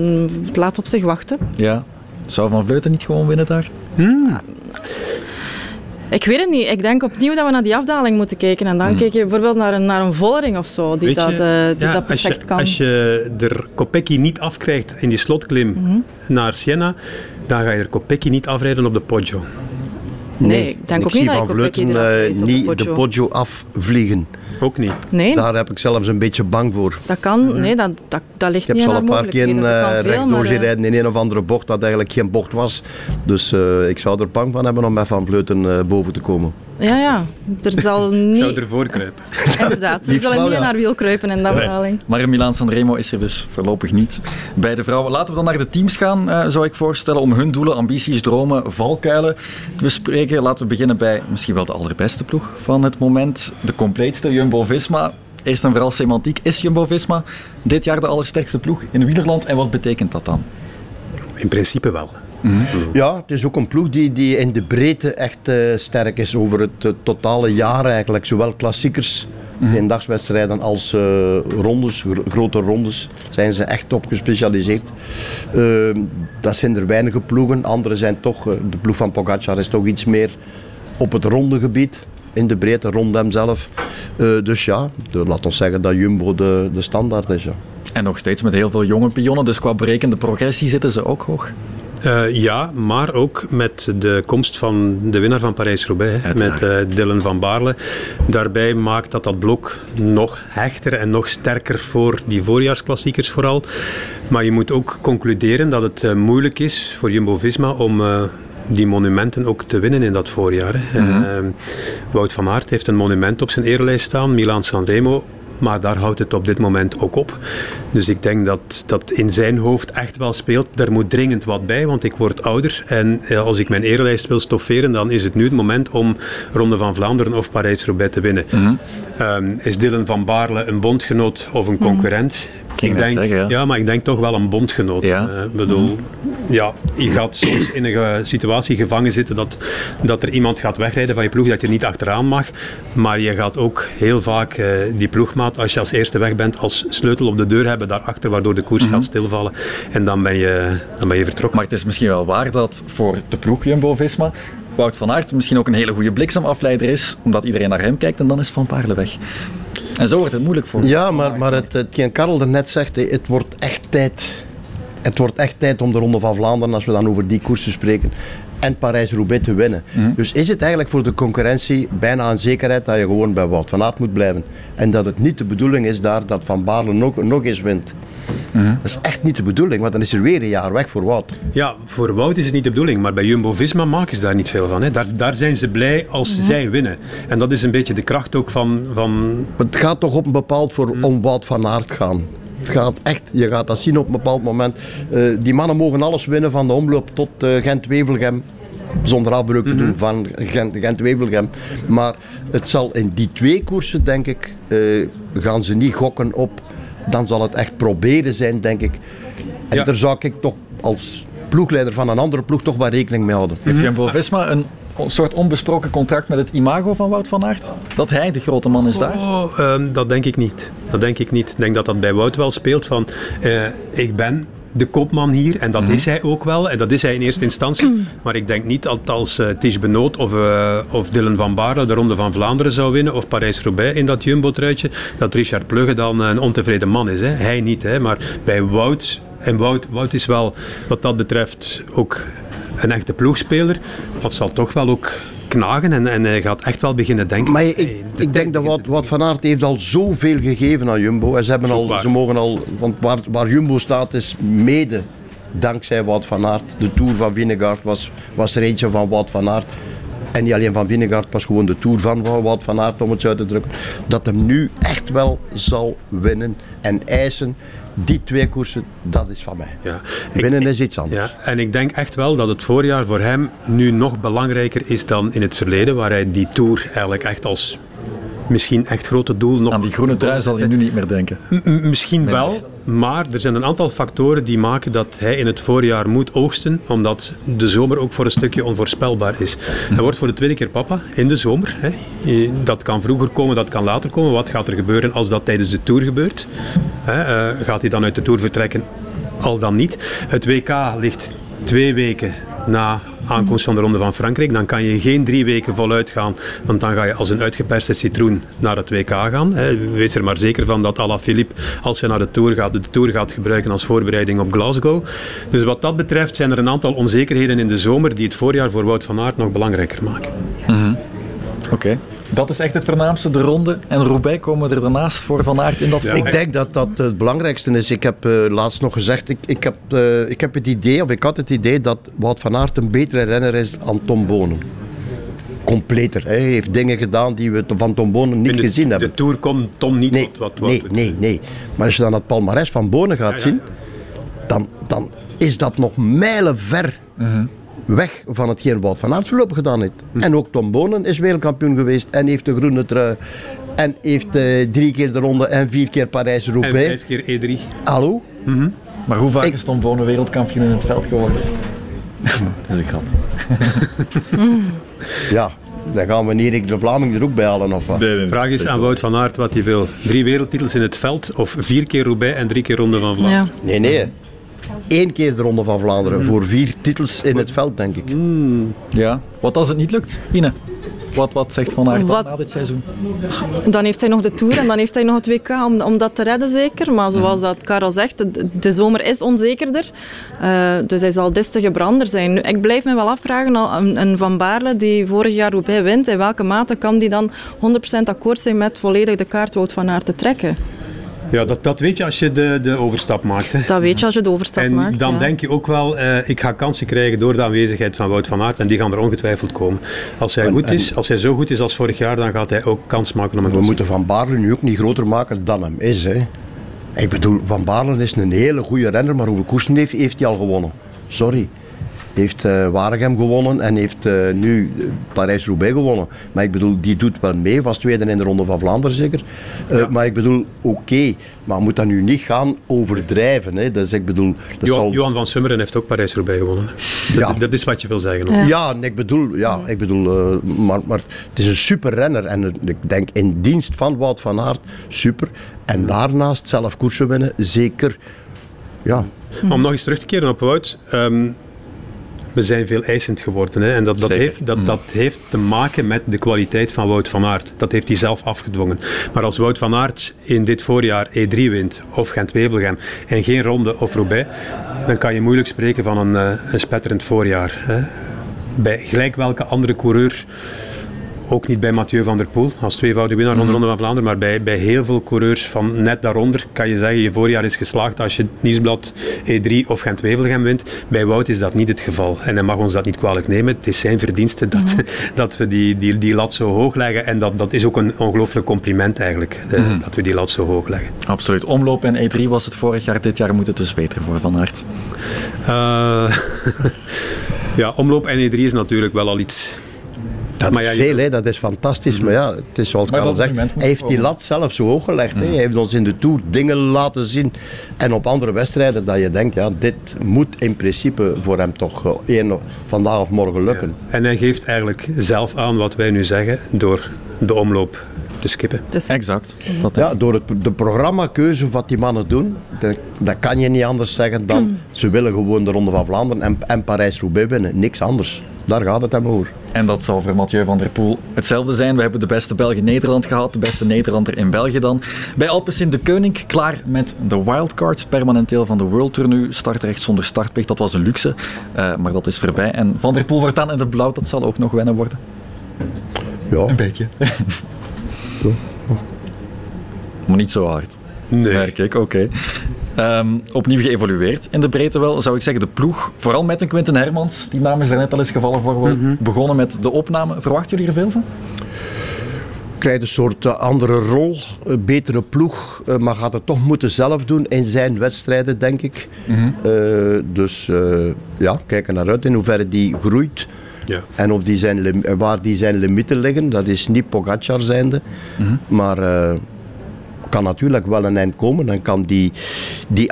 het laat op zich wachten. Ja. Zou Van Vleuten niet gewoon winnen daar? Ik weet het niet. Ik denk opnieuw dat we naar die afdaling moeten kijken. En dan kijk je bijvoorbeeld naar een Vollering of zo, die dat perfect kan. Als je de Kopecky niet afkrijgt in die slotklim naar Siena, dan ga je de Kopecky niet afrijden op de Poggio. Nee, ik denk ook niet dat je Kopecky niet de Poggio afvliegen. Ook niet. Nee. Daar heb ik zelfs een beetje bang voor. Dat kan, nee, dat ligt niet aan haar mogelijkheden. Ik heb al een paar keer rechtdoor zien rijden in een of andere bocht dat eigenlijk geen bocht was. Dus ik zou er bang van hebben om met Van Vleuten boven te komen. Ja, er zal niet... Ik zou ervoor kruipen. Inderdaad, ze zullen niet in haar wiel kruipen in dat verhaling. Maar in Milan-San Remo is er dus voorlopig niet bij de vrouwen. Laten we dan naar de teams gaan, zou ik voorstellen, om hun doelen, ambities, dromen, valkuilen te bespreken. Laten we beginnen bij misschien wel de allerbeste ploeg van het moment. De compleetste, Jumbo-Visma. Eerst en vooral semantiek. Is Jumbo-Visma dit jaar de allersterkste ploeg in wielerland en wat betekent dat dan? In principe wel. Mm-hmm. Ja, het is ook een ploeg die in de breedte echt sterk is over het totale jaar eigenlijk. Zowel klassiekers in dagswedstrijden als rondes, grote rondes, zijn ze echt op gespecialiseerd. Dat zijn er weinige ploegen. Anderen zijn toch, de ploeg van Pogacar is toch iets meer op het ronde gebied. In de breedte, rond hem zelf. Dus ja, laat ons zeggen dat Jumbo de standaard is. Ja. En nog steeds met heel veel jonge pionnen, dus qua berekende progressie zitten ze ook hoog. Ja, maar ook met de komst van de winnaar van Parijs-Roubaix, met Dylan van Baarle. Daarbij maakt dat blok nog hechter en nog sterker voor die voorjaarsklassiekers vooral. Maar je moet ook concluderen dat het moeilijk is voor Jumbo-Visma om... die monumenten ook te winnen in dat voorjaar. Wout van Aert heeft een monument op zijn erelijst staan, Milan-San Remo, maar daar houdt het op dit moment ook op. Dus ik denk dat in zijn hoofd echt wel speelt. Daar moet dringend wat bij, want ik word ouder en als ik mijn erelijst wil stofferen, dan is het nu het moment om Ronde van Vlaanderen of Parijs-Roubaix te winnen. Is Dylan van Baarle een bondgenoot of een concurrent? Maar ik denk toch wel een bondgenoot. Ja. Je gaat soms in een situatie gevangen zitten dat er iemand gaat wegrijden van je ploeg, dat je niet achteraan mag. Maar je gaat ook heel vaak die ploegmaat, als je als eerste weg bent, als sleutel op de deur hebben daarachter, waardoor de koers gaat stilvallen. En dan ben je vertrokken. Maar het is misschien wel waar dat voor de ploeg Jumbo-Visma Wout van Aert misschien ook een hele goede bliksemafleider is, omdat iedereen naar hem kijkt en dan is Van Baarle weg. En zo wordt het moeilijk voor. Ja, maar hetgeen Karel er net zegt, het wordt echt tijd. Het wordt echt tijd om de Ronde van Vlaanderen, als we dan over die koersen spreken, en Parijs-Roubaix te winnen. Dus is het eigenlijk voor de concurrentie bijna een zekerheid dat je gewoon bij Wout van Aert moet blijven. En dat het niet de bedoeling is daar dat Van Baarle nog eens wint. Dat is echt niet de bedoeling, want dan is er weer een jaar weg voor Wout. Ja, voor Wout is het niet de bedoeling, maar bij Jumbo-Visma maken ze daar niet veel van. Hè. Daar zijn ze blij als zij winnen. En dat is een beetje de kracht ook van... Het gaat toch op een bepaald voor om Wout van Aert gaan. Je gaat dat zien op een bepaald moment. Die mannen mogen alles winnen van de omloop tot Gent-Wevelgem. Zonder afbreuk te doen van Gent-Wevelgem. Maar het zal in die twee koersen, denk ik, gaan ze niet gokken op. Dan zal het echt proberen zijn, denk ik. En daar zou ik toch als ploegleider van een andere ploeg toch wel rekening mee houden. Heeft Jumbo-Visma een soort onbesproken contract met het imago van Wout van Aert? Dat hij de grote man is daar? Dat denk ik niet. Ik denk dat bij Wout wel speelt van ik ben de kopman hier. En dat is hij ook wel. En dat is hij in eerste instantie. Maar ik denk niet dat als Ties Benoot of Dylan van Baarle de Ronde van Vlaanderen zou winnen, of Parijs-Roubaix in dat Jumbo-truitje, dat Richard Plugge dan een ontevreden man is. Hè. Hij niet, hè. Maar bij Wout... En Wout is wel, wat dat betreft, ook een echte ploegspeler. Dat zal toch wel ook knagen en hij gaat echt wel beginnen denken. Maar ik denk dat Wout van Aert heeft al zoveel gegeven aan Jumbo. En want waar Jumbo staat is mede dankzij Wout van Aert. De Tour van Vinegaard was er eentje van Wout van Aert. En niet alleen van Vinegaard, pas gewoon de Tour van Wout van Aert, om het uit te drukken. Dat hem nu echt wel zal winnen en eisen. Die twee koersen, dat is van mij. Ja. Winnen is iets anders. Ja. En ik denk echt wel dat het voorjaar voor hem nu nog belangrijker is dan in het verleden, waar hij die Tour eigenlijk echt als misschien echt grote doel nog... Aan die groene trui zal je nu niet meer denken. Misschien wel, maar er zijn een aantal factoren die maken dat hij in het voorjaar moet oogsten, omdat de zomer ook voor een stukje onvoorspelbaar is. Hij wordt voor de tweede keer papa in de zomer. Hè. Dat kan vroeger komen, dat kan later komen. Wat gaat er gebeuren als dat tijdens de Tour gebeurt? Gaat hij dan uit de Tour vertrekken? Al dan niet. Het WK ligt 2 weken na aankomst van de Ronde van Frankrijk. Dan kan je geen 3 weken voluit gaan, want dan ga je als een uitgeperste citroen naar het WK gaan. Wees er maar zeker van dat Alaphilippe, als hij naar de Tour gaat, de Tour gaat gebruiken als voorbereiding op Glasgow. Dus wat dat betreft zijn er een aantal onzekerheden in de zomer die het voorjaar voor Wout van Aert nog belangrijker maken. Mm-hmm. Oké. Dat is echt het voornaamste, de ronde. En Roubaix komen er daarnaast voor Van Aert in dat volgende. Ik denk dat dat het belangrijkste is. Ik heb laatst nog gezegd, ik had het idee dat Wout van Aert een betere renner is dan Tom Boonen. Completer. Hij heeft dingen gedaan die we van Tom Boonen niet gezien hebben. De Tour komt Tom niet nee. Maar als je dan het palmares van Boonen gaat zien, dan is dat nog mijlenver... Uh-huh. Weg van hetgeen Wout van Aert voorlopig gedaan heeft. En ook Tom Boonen is wereldkampioen geweest en heeft de groene trui en heeft 3 keer de ronde en 4 keer Parijs-Roubaix. En 5 keer E3. Hallo? Mm-hmm. Maar hoe vaak is Tom Boonen wereldkampioen in het veld geworden? Dat is een grap. Ja, dan gaan we Erik de Vlaming er ook bij halen of wat? De vraag is aan Wout van Aert wat hij wil. 3 wereldtitels in het veld of 4 keer Roubaix en 3 keer Ronde van Vlaanderen? Ja. Nee. 1 keer de Ronde van Vlaanderen voor 4 titels in het veld, denk ik. Mm. Ja. Wat als het niet lukt, Ine? Wat zegt Van Aert na dit seizoen? Dan heeft hij nog de Tour en dan heeft hij nog het WK om dat te redden, zeker. Maar zoals dat Karel zegt, de zomer is onzekerder. Dus hij zal des te gebrander zijn. Nu, ik blijf me wel afvragen, een Van Baarle die vorig jaar Roubaix wint, in welke mate kan die dan 100% akkoord zijn met volledig de kaart Wout van Aert te trekken? Ja, dat weet je als je de overstap maakt. Hè. Dat weet je als je de overstap maakt, dan denk je ook wel, ik ga kansen krijgen door de aanwezigheid van Wout van Aert. En die gaan er ongetwijfeld komen. Als hij als hij zo goed is als vorig jaar, dan gaat hij ook kans maken om een kans. We moeten Van Baarle nu ook niet groter maken dan hem is. Hè. Ik bedoel, Van Baarle is een hele goede renner, maar hoeveel koersen heeft hij al gewonnen? Sorry. Heeft Waregem gewonnen en heeft nu Parijs-Roubaix gewonnen. Maar ik bedoel, die doet wel mee. Was tweede in de Ronde van Vlaanderen zeker. Maar ik bedoel, oké. Maar moet dat nu niet gaan overdrijven. Hè? Dus ik bedoel, Johan van Summeren heeft ook Parijs-Roubaix gewonnen. Dat is wat je wil zeggen. Hoor. Ja, en ik bedoel maar het is een super renner. En ik denk in dienst van Wout van Aert, super. En daarnaast zelf koersen winnen, zeker. Ja. Om nog eens terug te keren op Wout... We zijn veel eisend geworden. Hè? En dat heeft te maken met de kwaliteit van Wout van Aert. Dat heeft hij zelf afgedwongen. Maar als Wout van Aert in dit voorjaar E3 wint, of Gent-Wevelgem, en geen ronde of Roubaix, dan kan je moeilijk spreken van een spetterend voorjaar. Hè? Bij gelijk welke andere coureur, ook niet bij Mathieu van der Poel, als tweevoudig winnaar van de Ronde van Vlaanderen, maar bij heel veel coureurs van net daaronder kan je zeggen, je voorjaar is geslaagd als je het Nieuwsblad E3 of Gent-Wevelgem wint. Bij Wout is dat niet het geval. En hij mag ons dat niet kwalijk nemen. Het is zijn verdienste dat we die lat zo hoog leggen. En dat is ook een ongelooflijk compliment eigenlijk, dat we die lat zo hoog leggen. Absoluut. Omloop en E3 was het vorig jaar. Dit jaar moet het dus beter voor Van Aert. Ja, omloop en E3 is natuurlijk wel al iets... Dat is veel, dat is fantastisch. Maar ja, het is zoals Karel zegt, hij heeft die lat zelf zo hoog gelegd. Hij heeft ons in de Tour dingen laten zien. En op andere wedstrijden dat je denkt, dit moet in principe voor hem toch vandaag of morgen lukken. Ja. En hij geeft eigenlijk zelf aan wat wij nu zeggen door de omloop te skippen. Dus... Exact. Dat, ja, door de programmakeuze wat die mannen doen, dat kan je niet anders zeggen dan ze willen gewoon de Ronde van Vlaanderen en Parijs-Roubaix winnen. Niks anders. Daar gaat het hem over. En dat zal voor Mathieu van der Poel hetzelfde zijn. We hebben de beste Belg in Nederland gehad, de beste Nederlander in België dan. Bij Alpecin de Koning, klaar met de wildcards. Permanent deel van de World Tour nu. Startrecht zonder startplicht, dat was een luxe. Maar dat is voorbij. En Van der Poel voortaan in het blauw, dat zal ook nog wennen worden. Ja. Een beetje. Ja. Maar niet zo hard. Nee. Merk ik, oké. Opnieuw geëvolueerd. In de breedte wel, zou ik zeggen, de ploeg. Vooral met een Quinten Hermans. Die naam is er net al eens gevallen voor we begonnen met de opname. Verwachten jullie er veel van? Krijgt een soort andere rol, een betere ploeg, maar gaat het toch moeten zelf doen in zijn wedstrijden, denk ik. Dus kijken naar uit in hoeverre die groeit. Ja. En of die waar die zijn limieten liggen. Dat is niet Pogacar zijnde, maar... kan natuurlijk wel een eind komen en kan die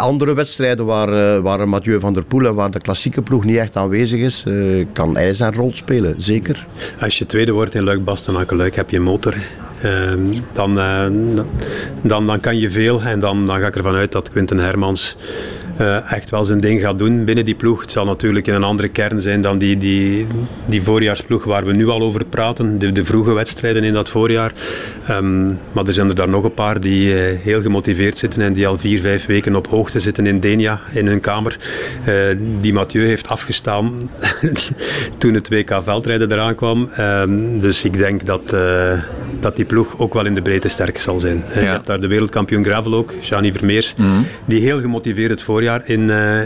andere wedstrijden waar Mathieu van der Poel en waar de klassieke ploeg niet echt aanwezig is, kan hij zijn rol spelen, zeker. Als je tweede wordt in Luik-Bastenaken-Luik, heb je motor. Dan kan je veel en dan ga ik ervan uit dat Quinten Hermans echt wel zijn ding gaat doen binnen die ploeg. Het zal natuurlijk in een andere kern zijn dan die voorjaarsploeg waar we nu al over praten, de vroege wedstrijden in dat voorjaar. Maar er zijn er daar nog een paar die heel gemotiveerd zitten en die al 4-5 weken op hoogte zitten in Denia, in hun kamer. Die Mathieu heeft afgestaan toen het WK veldrijden eraan kwam. Dus ik denk dat die ploeg ook wel in de breedte sterk zal zijn. Ja. Je hebt daar de wereldkampioen gravel ook, Gianni Vermeers, die heel gemotiveerd het voorjaar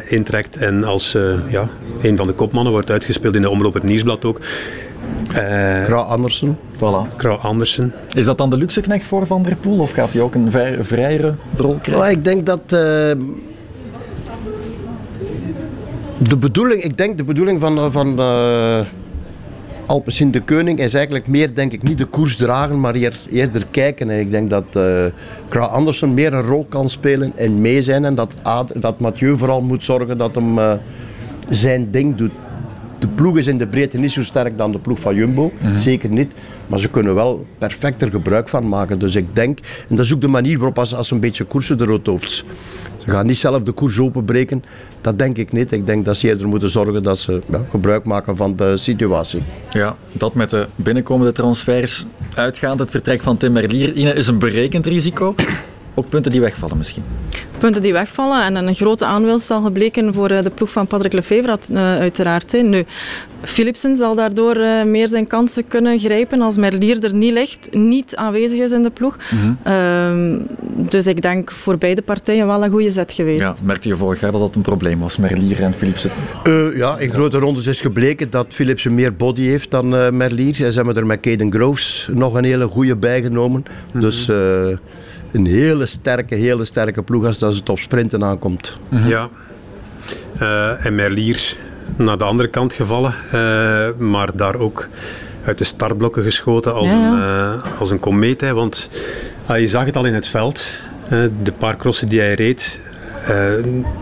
intrekt en als een van de kopmannen wordt uitgespeeld in de Omloop het Nieuwsblad ook. Krauw Andersen. Voilà. Krauw Andersen. Is dat dan de luxe knecht voor Van der Poel of gaat hij ook een vrijere rol krijgen? Ik denk dat... de bedoeling van Alpecin de Koning is eigenlijk meer, denk ik, niet de koers dragen, maar eerder kijken. En ik denk dat Krauw Andersen meer een rol kan spelen en mee zijn. En dat Mathieu vooral moet zorgen dat hem zijn ding doet. De ploeg is in de breedte niet zo sterk dan de ploeg van Jumbo. Zeker niet. Maar ze kunnen wel perfecter gebruik van maken. Dus ik denk, en dat is ook de manier waarop als een beetje koersen de roodhoofds. Ze gaan niet zelf de koers openbreken. Dat denk ik niet. Ik denk dat ze eerder moeten zorgen dat ze gebruik maken van de situatie. Ja, dat met de binnenkomende transfers uitgaand. Het vertrek van Tim Merlier, Ine, is een berekend risico. Ook punten die wegvallen misschien? Punten die wegvallen en een grote aanwinst zal gebleken voor de ploeg van Patrick Lefèvre uiteraard. Nu, Philipsen zal daardoor meer zijn kansen kunnen grijpen als Merlier er niet ligt, niet aanwezig is in de ploeg. Dus ik denk voor beide partijen wel een goede zet geweest. Ja, merkte je vorig jaar dat dat een probleem was, Merlier en Philipsen? In grote rondes is gebleken dat Philipsen meer body heeft dan Merlier. Ze hebben er met Caden Groves nog een hele goede bijgenomen. Dus... een hele sterke ploeg als het op sprinten aankomt. Ja. En Merlier naar de andere kant gevallen. Maar daar ook uit de startblokken geschoten als een komeet. Want je zag het al in het veld. De paar crossen die hij reed.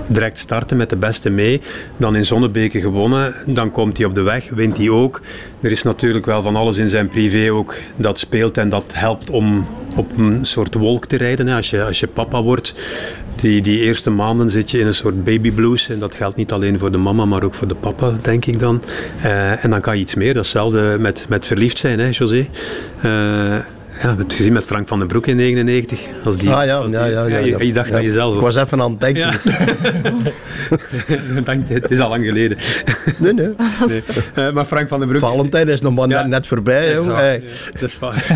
Direct starten met de beste mee, dan in Zonnebeke gewonnen, dan komt hij op de weg, wint hij ook. Er is natuurlijk wel van alles in zijn privé ook dat speelt en dat helpt om op een soort wolk te rijden. Als je papa wordt, die eerste maanden zit je in een soort baby blues en dat geldt niet alleen voor de mama, maar ook voor de papa, denk ik dan. En dan kan je iets meer, datzelfde met verliefd zijn, hè, José. Ja, we hebben het gezien met Frank Vandenbroucke in 1999. Je dacht aan jezelf. Ik was even aan het denken. Ja. Het is al lang geleden. Nee. Maar Frank Vandenbroucke... Valentijn is nog maar net voorbij. Joh. Hey. Dat is waar.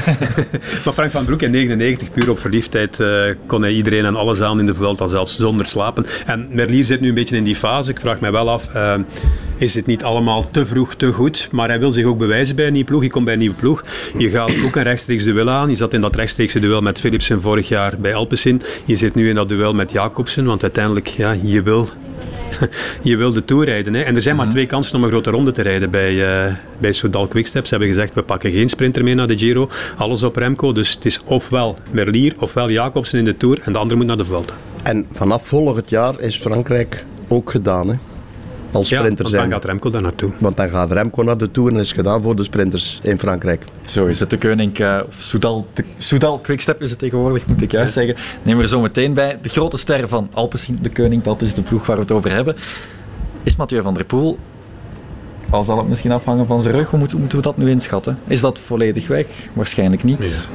Maar Frank Vandenbroucke in 1999, puur op verliefdheid, kon hij iedereen en alles aan in de Vuelta, zelfs zonder slapen. En Merlier zit nu een beetje in die fase. Ik vraag mij wel af, is het niet allemaal te vroeg, te goed? Maar hij wil zich ook bewijzen bij een nieuwe ploeg. Je komt bij een nieuwe ploeg. Je gaat ook een rechtstreeks duel aan. Je zat in dat rechtstreekse duel met Philipsen vorig jaar bij Alpecin. Je zit nu in dat duel met Jacobsen, want uiteindelijk, je wil de Tour rijden. Hè. En er zijn maar twee kansen om een grote ronde te rijden bij Soudal Quick-Step. Ze hebben gezegd, we pakken geen sprinter mee naar de Giro. Alles op Remco. Dus het is ofwel Merlier, ofwel Jacobsen in de Tour. En de andere moet naar de Vuelta. En vanaf volgend jaar is Frankrijk ook gedaan, hè. als sprinter zijn. Want dan gaat Remco daar naartoe. Want dan gaat Remco naar de Tour en is gedaan voor de sprinters in Frankrijk. Zo is het de koning. Soudal Quick-Step is het tegenwoordig, moet ik juist zeggen. Neem er zo meteen bij. De grote ster van Alpecin, de koning, dat is de ploeg waar we het over hebben. Is Mathieu van der Poel. Al zal het misschien afhangen van zijn rug. Hoe moeten we dat nu inschatten? Is dat volledig weg? Waarschijnlijk niet. Ja.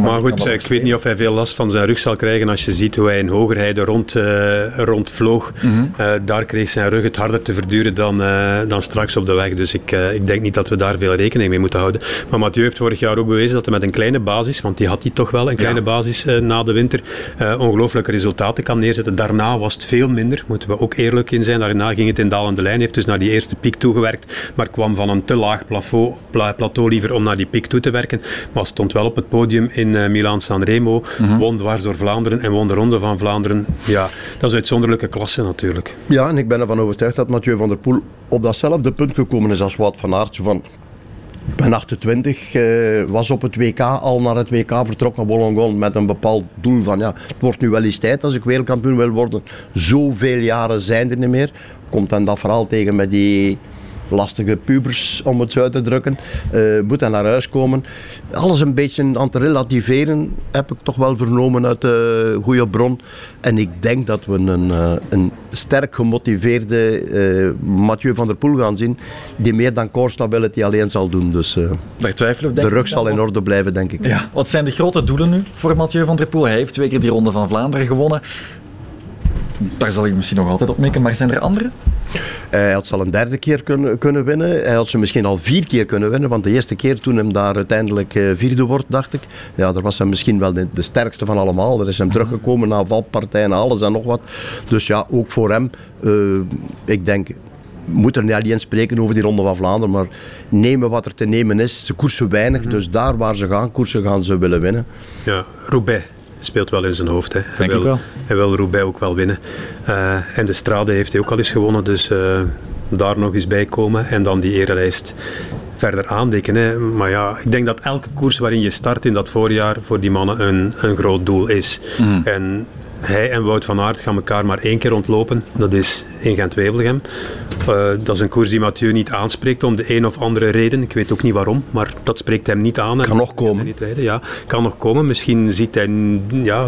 Maar goed, ik weet niet of hij veel last van zijn rug zal krijgen als je ziet hoe hij in Hogerheide rondvloog. Daar kreeg zijn rug het harder te verduren dan straks op de weg. Dus ik denk niet dat we daar veel rekening mee moeten houden. Maar Mathieu heeft vorig jaar ook bewezen dat hij met een kleine basis, want die had hij toch wel, een kleine basis na de winter, ongelooflijke resultaten kan neerzetten. Daarna was het veel minder, moeten we ook eerlijk in zijn. Daarna ging het in dalende lijn, heeft dus naar die eerste piek toegewerkt, maar kwam van een te laag plateau liever om naar die piek toe te werken. Maar stond wel op het podium in Milan-San Remo, won dwars door Vlaanderen en won de Ronde van Vlaanderen. Ja, dat is uitzonderlijke klasse natuurlijk. Ja, en ik ben ervan overtuigd dat Mathieu van der Poel op datzelfde punt gekomen is als Wout van Aert. Van, ik ben 28, was op het WK al naar het WK vertrokken, Wollongong, met een bepaald doel van ja, het wordt nu wel eens tijd als ik wereldkampioen wil worden. Zoveel jaren zijn er niet meer. Komt dan dat verhaal tegen met die lastige pubers, om het zo uit te drukken. Moet hij naar huis komen. Alles een beetje aan te relativeren, heb ik toch wel vernomen uit de goede bron. En ik denk dat we een sterk gemotiveerde Mathieu van der Poel gaan zien, die meer dan core stability alleen zal doen. Dus daar twijfel op, denk de rug zal in orde blijven, denk ik. Ja. Wat zijn de grote doelen nu voor Mathieu van der Poel? Hij heeft 2 keer die Ronde van Vlaanderen gewonnen. Daar zal ik misschien nog altijd op mikken, maar zijn er anderen? Hij had ze al een 3e keer kunnen winnen. Hij had ze misschien al 4 keer kunnen winnen, want de eerste keer toen hem daar uiteindelijk 4e wordt, dacht ik. Ja, daar was hij misschien wel de sterkste van allemaal. Er is hem teruggekomen na valpartijen, alles en nog wat. Dus ja, ook voor hem, ik denk, moet er niet alleen spreken over die Ronde van Vlaanderen, maar nemen wat er te nemen is. Ze koersen weinig, dus daar waar ze gaan koersen, gaan ze willen winnen. Ja, Roubaix speelt wel in zijn hoofd. Hè. Hij wil Roubaix ook wel winnen. En de Strade heeft hij ook al eens gewonnen, dus daar nog eens bij komen. En dan die erelijst verder aandikken. Hè. Maar ja, ik denk dat elke koers waarin je start in dat voorjaar voor die mannen een groot doel is. En hij en Wout van Aert gaan elkaar maar 1 keer ontlopen. Dat is in Gent-Wevelgem. Dat is een koers die Mathieu niet aanspreekt om de een of andere reden. Ik weet ook niet waarom, maar dat spreekt hem niet aan. Kan nog komen. Niet rijden. Ja, kan nog komen. Misschien ziet hij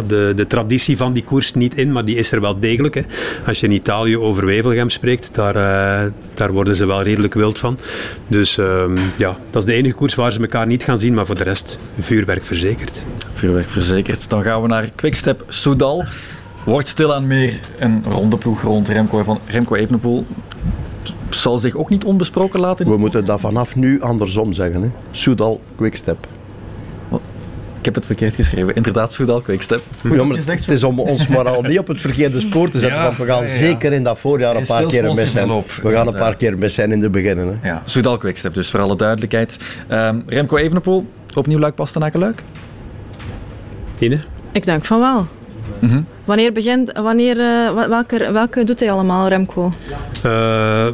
de traditie van die koers niet in, maar die is er wel degelijk. Hè. Als je in Italië over Wevelgem spreekt, daar worden ze wel redelijk wild van. Dus ja, dat is de enige koers waar ze elkaar niet gaan zien, maar voor de rest vuurwerk verzekerd. Vuurwerk verzekerd. Dan gaan we naar Quickstep Soudal. Wordt stilaan meer een ronde ploeg rond Remco Evenepoel. Zal zich ook niet onbesproken laten. We moeten dat vanaf nu andersom zeggen. Hè? Soudal Quick-Step. Ik heb het verkeerd geschreven. Inderdaad, Soudal Quick-Step. Ja, het is om ons maar al niet op het verkeerde spoor te zetten. Want we gaan zeker in dat voorjaar een paar keer mis zijn. We gaan een paar keer mis zijn in de beginnen. Hè? Ja, Soudal Quick-Step, dus voor alle duidelijkheid. Remco Evenepoel, opnieuw Luik-Bastenaken-Luik. Tine? Ik denk van wel. Wanneer begint, welke doet hij allemaal, Remco?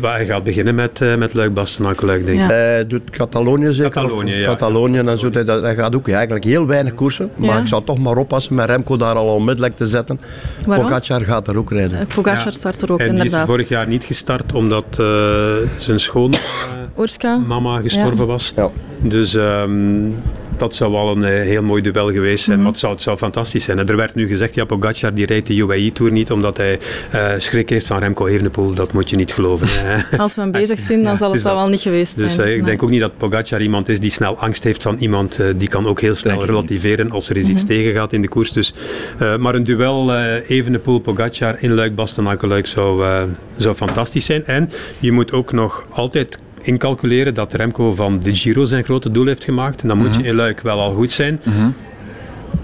Hij gaat beginnen met Luik-Bastenaken-Luik, denk ik. Hij doet Catalonië zeker? Catalonië, en zo. Hij gaat ook eigenlijk heel weinig koersen, maar ik zou toch maar oppassen met Remco daar al onmiddellijk te zetten. Waarom? Pogacar gaat er ook rijden. Pogacar start er ook, en inderdaad. Hij is vorig jaar niet gestart, omdat zijn schoonmama gestorven was. Ja. Dus dat zou wel een heel mooi duel geweest zijn, maar het zou fantastisch zijn. En er werd nu gezegd, ja, Pogacar die rijdt de UAE-tour niet, omdat hij schrik heeft van Remco Evenepoel. Dat moet je niet geloven. Als we hem bezig zien, dan zal het dat wel niet geweest zijn. Dus ik denk ook niet dat Pogacar iemand is die snel angst heeft van iemand. Die kan ook heel snel relativeren als er eens iets tegen gaat in de koers. Dus, maar een duel Evenepoel-Pogacar in Luik-Bastenaken-Luik zou fantastisch zijn. En je moet ook nog altijd incalculeren dat Remco van de Giro zijn grote doel heeft gemaakt. En dan moet je in Luik wel al goed zijn.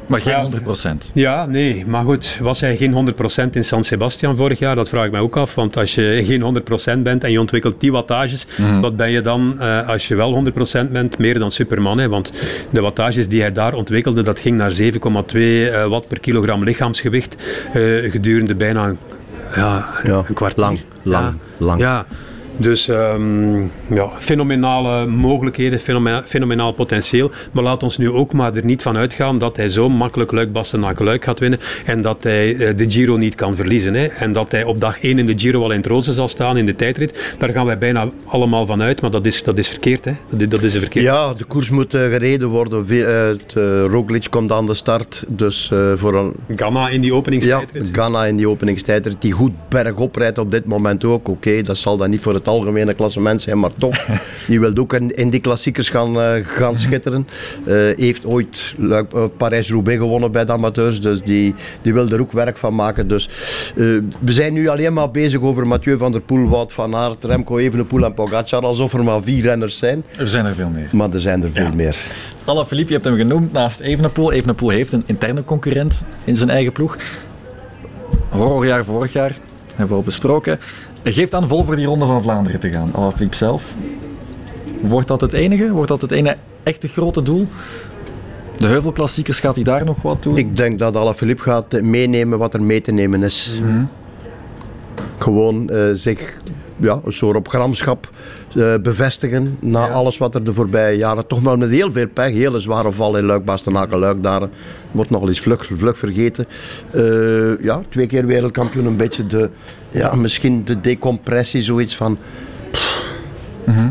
Maar geen 100%. Ja, nee. Maar goed, was hij geen 100% in San Sebastian vorig jaar? Dat vraag ik mij ook af. Want als je geen 100% bent en je ontwikkelt die wattages, wat ben je dan als je wel 100% bent? Meer dan Superman. Hè? Want de wattages die hij daar ontwikkelde, dat ging naar 7,2 watt per kilogram lichaamsgewicht gedurende bijna een kwartier. Lang. Dus ja, fenomenale mogelijkheden, fenomenaal potentieel. Maar laat ons nu ook maar er niet van uitgaan dat hij zo makkelijk Luik-Bastenaken-Luik gaat winnen en dat hij de Giro niet kan verliezen. Hè. En dat hij op dag 1 in de Giro al in het roze zal staan in de tijdrit. Daar gaan wij bijna allemaal van uit, maar dat is verkeerd. Hè. Dat is verkeerd. Ja, de koers moet gereden worden. Roglic komt aan de start. Dus, voor een... Ganna in die openingstijdrit. Ja, Ganna in die openingstijdrit, die goed bergop rijdt op dit moment ook. Oké, dat zal dan niet voor het algemene klassement zijn, maar toch. Die wil ook in die klassiekers gaan schitteren. Heeft ooit Parijs-Roubaix gewonnen bij de amateurs, dus die wil er ook werk van maken. Dus, we zijn nu alleen maar bezig over Mathieu van der Poel, Wout van Aert, Remco Evenepoel en Pogacar, alsof er maar 4 renners zijn. Er zijn er veel meer. Maar er zijn er veel meer. Alaphilippe, je hebt hem genoemd naast Evenepoel. Evenepoel heeft een interne concurrent in zijn eigen ploeg. Horrorjaar vorig jaar, hebben we al besproken. Geeft aan vol voor die Ronde van Vlaanderen te gaan, Alaphilippe zelf. Wordt dat het enige? Wordt dat het ene echte grote doel? De heuvelklassiekers, gaat hij daar nog wat doen? Ik denk dat Alaphilippe gaat meenemen wat er mee te nemen is. Mm-hmm. Gewoon zich een soort op gramschap bevestigen na alles wat er de voorbije jaren, toch maar met heel veel pech, hele zware val in Luik-Bastenaken-Luik, daar wordt nogal eens vlug vergeten. 2 keer wereldkampioen, een beetje misschien de decompressie, zoiets van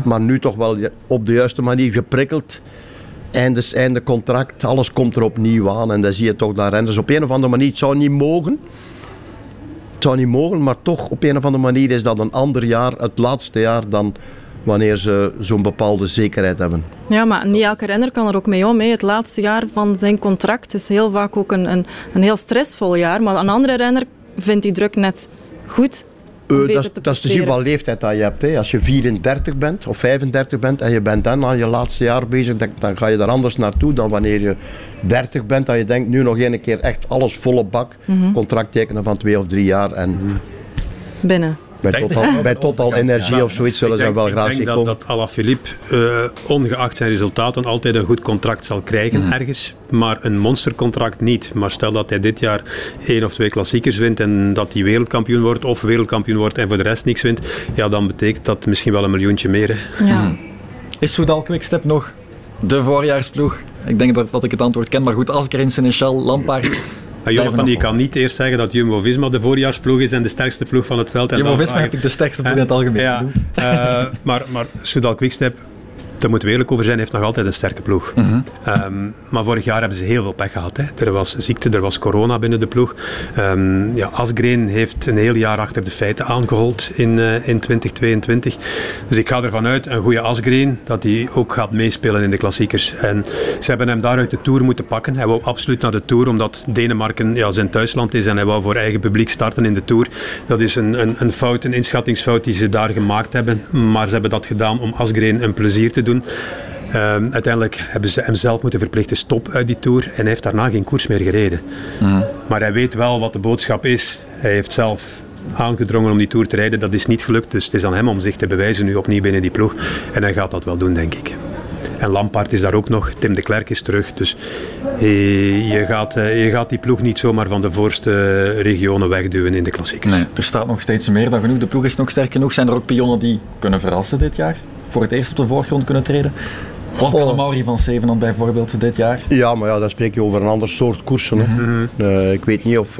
maar nu toch wel op de juiste manier geprikkeld. Einde contract, alles komt er opnieuw aan en dan zie je toch dat renners op een of andere manier, het zou niet mogen, maar toch op een of andere manier is dat een ander jaar, het laatste jaar, dan wanneer ze zo'n bepaalde zekerheid hebben. Ja, maar niet elke renner kan er ook mee om. Hè. Het laatste jaar van zijn contract is heel vaak ook een heel stressvol jaar, maar een andere renner vindt die druk net goed. Dat is te zien wat leeftijd dat je hebt. Hè. Als je 34 bent of 35 bent en je bent dan aan je laatste jaar bezig, dan ga je daar anders naartoe dan wanneer je 30 bent. Dat je denkt, nu nog één keer echt alles volle bak, contract tekenen van 2 of 3 jaar en binnen. Bij totaal energie of zoiets zullen ze wel graag zien komen. Ik denk dat Alaphilippe, ongeacht zijn resultaten, altijd een goed contract zal krijgen ergens. Maar een monstercontract niet. Maar stel dat hij dit jaar 1 of 2 klassiekers wint en dat hij wereldkampioen wordt en voor de rest niks wint. Ja, dan betekent dat misschien wel een miljoentje meer. Ja. Is Soudal Quick-Step nog de voorjaarsploeg? Ik denk dat ik het antwoord ken. Maar goed, Asker in Senechal, Lampaard... Jonathan, je kan niet eerst zeggen dat Jumbo-Visma de voorjaarsploeg is en de sterkste ploeg van het veld. Jumbo-Visma heb ik de sterkste ploeg in het algemeen genoemd. Maar Soudal Quick-Step, daar moeten we eerlijk over zijn, heeft nog altijd een sterke ploeg. Mm-hmm. Maar vorig jaar hebben ze heel veel pech gehad. Hè. Er was ziekte, er was corona binnen de ploeg. Asgreen heeft een heel jaar achter de feiten aangehold in 2022. Dus ik ga ervan uit, een goede Asgreen, dat hij ook gaat meespelen in de klassiekers. En ze hebben hem daaruit de Tour moeten pakken. Hij wou absoluut naar de Tour, omdat Denemarken zijn thuisland is en hij wou voor eigen publiek starten in de Tour. Dat is een fout, een inschattingsfout die ze daar gemaakt hebben. Maar ze hebben dat gedaan om Asgreen een plezier te doen. Uiteindelijk hebben ze hem zelf moeten verplichten stop uit die Tour en hij heeft daarna geen koers meer gereden. Maar hij weet wel wat de boodschap is. Hij heeft zelf aangedrongen om die Tour te rijden. Dat is niet gelukt, dus het is aan hem om zich te bewijzen nu opnieuw binnen die ploeg en hij gaat dat wel doen, denk ik. En Lampaard is daar ook nog, Tim de Klerk is terug, dus je gaat die ploeg niet zomaar van de voorste regionen wegduwen in de klassiekers. Nee, er staat nog steeds meer dan genoeg, de ploeg is nog sterk genoeg. Zijn er ook pionnen die kunnen verrassen dit jaar? Voor het eerst op de voorgrond kunnen treden. Of Mauri van Zevenand bijvoorbeeld dit jaar. Ja, maar dan spreek je over een ander soort koersen. Mm-hmm. Ik weet niet of...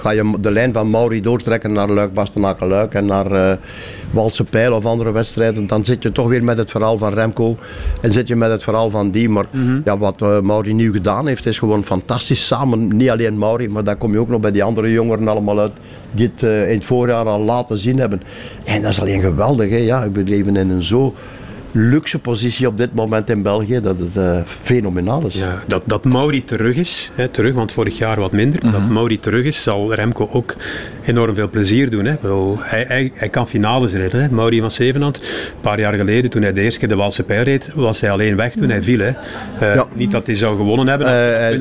Ga je de lijn van Mauri doortrekken naar Luik-Bastenaken-Luik en naar Walse Pijl of andere wedstrijden, dan zit je toch weer met het verhaal van Remco en zit je met het verhaal van die. Maar wat Mauri nu gedaan heeft, is gewoon fantastisch samen. Niet alleen Mauri, maar daar kom je ook nog bij die andere jongeren allemaal uit die het in het voorjaar al laten zien hebben. En dat is alleen geweldig. Hè? Ja, we leven in een zo luxe positie op dit moment in België, dat het fenomenaal is. Ja, dat Mauri terug is, want vorig jaar wat minder, maar dat Mauri terug is, zal Remco ook enorm veel plezier doen. Hè. Hij kan finales rijden. Hè. Mauri van Zevenand, een paar jaar geleden, toen hij de eerste keer de Waalse Pijl reed, was hij alleen weg toen hij viel. Hè. Niet dat hij zou gewonnen hebben.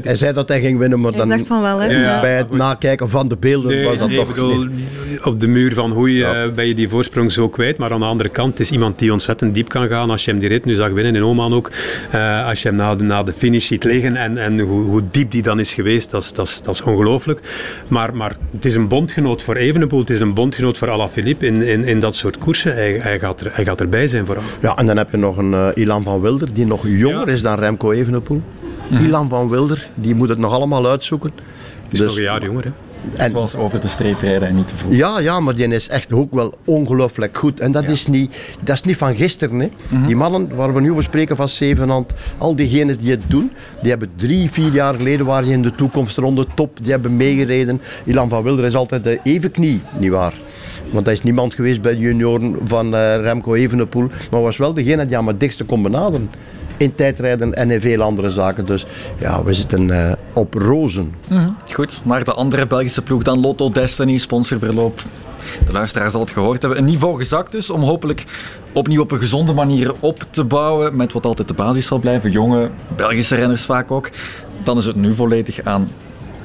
Hij zei dat hij ging winnen, maar dan zegt van wel, hè? Ja, bij het nakijken van de beelden was dat toch... Op de muur van Hoei ben je die voorsprong zo kwijt, maar aan de andere kant is iemand die ontzettend diep kan gaan. gaan als je hem die rit nu zag winnen in Oman ook. Als je hem na de finish ziet liggen en hoe diep die dan is geweest, dat is ongelooflijk. Maar het is een bondgenoot voor Evenepoel, het is een bondgenoot voor Alaphilippe in dat soort koersen. Hij gaat erbij zijn vooral. Ja, en dan heb je nog een Ilan van Wilder, die nog jonger is dan Remco Evenepoel. Dylan van Baarle, die moet het nog allemaal uitzoeken. Is dus nog een jaar jonger, hè? En, zoals over de streep rijden en niet te vroeg. Ja, maar die is echt ook wel ongelooflijk goed. En dat is niet van gisteren. Hè. Mm-hmm. Die mannen waar we nu over spreken van Zevenhand, al diegenen die het doen, die hebben 3-4 jaar geleden, waren in de toekomstronde top, die hebben meegereden. Ilan van Wilder is altijd de evenknie, nietwaar? Want hij is niemand geweest bij de junioren van Remco Evenepoel, maar was wel degene die aan het dichtste kon benaderen. In tijdrijden en in veel andere zaken. Dus ja, we zitten op rozen. Mm-hmm. Goed, naar de andere Belgische ploeg dan, Lotto Dstny, sponsorverloop. De luisteraar zal het gehoord hebben. Een niveau gezakt dus, om hopelijk opnieuw op een gezonde manier op te bouwen, met wat altijd de basis zal blijven. Jonge Belgische renners vaak ook. Dan is het nu volledig aan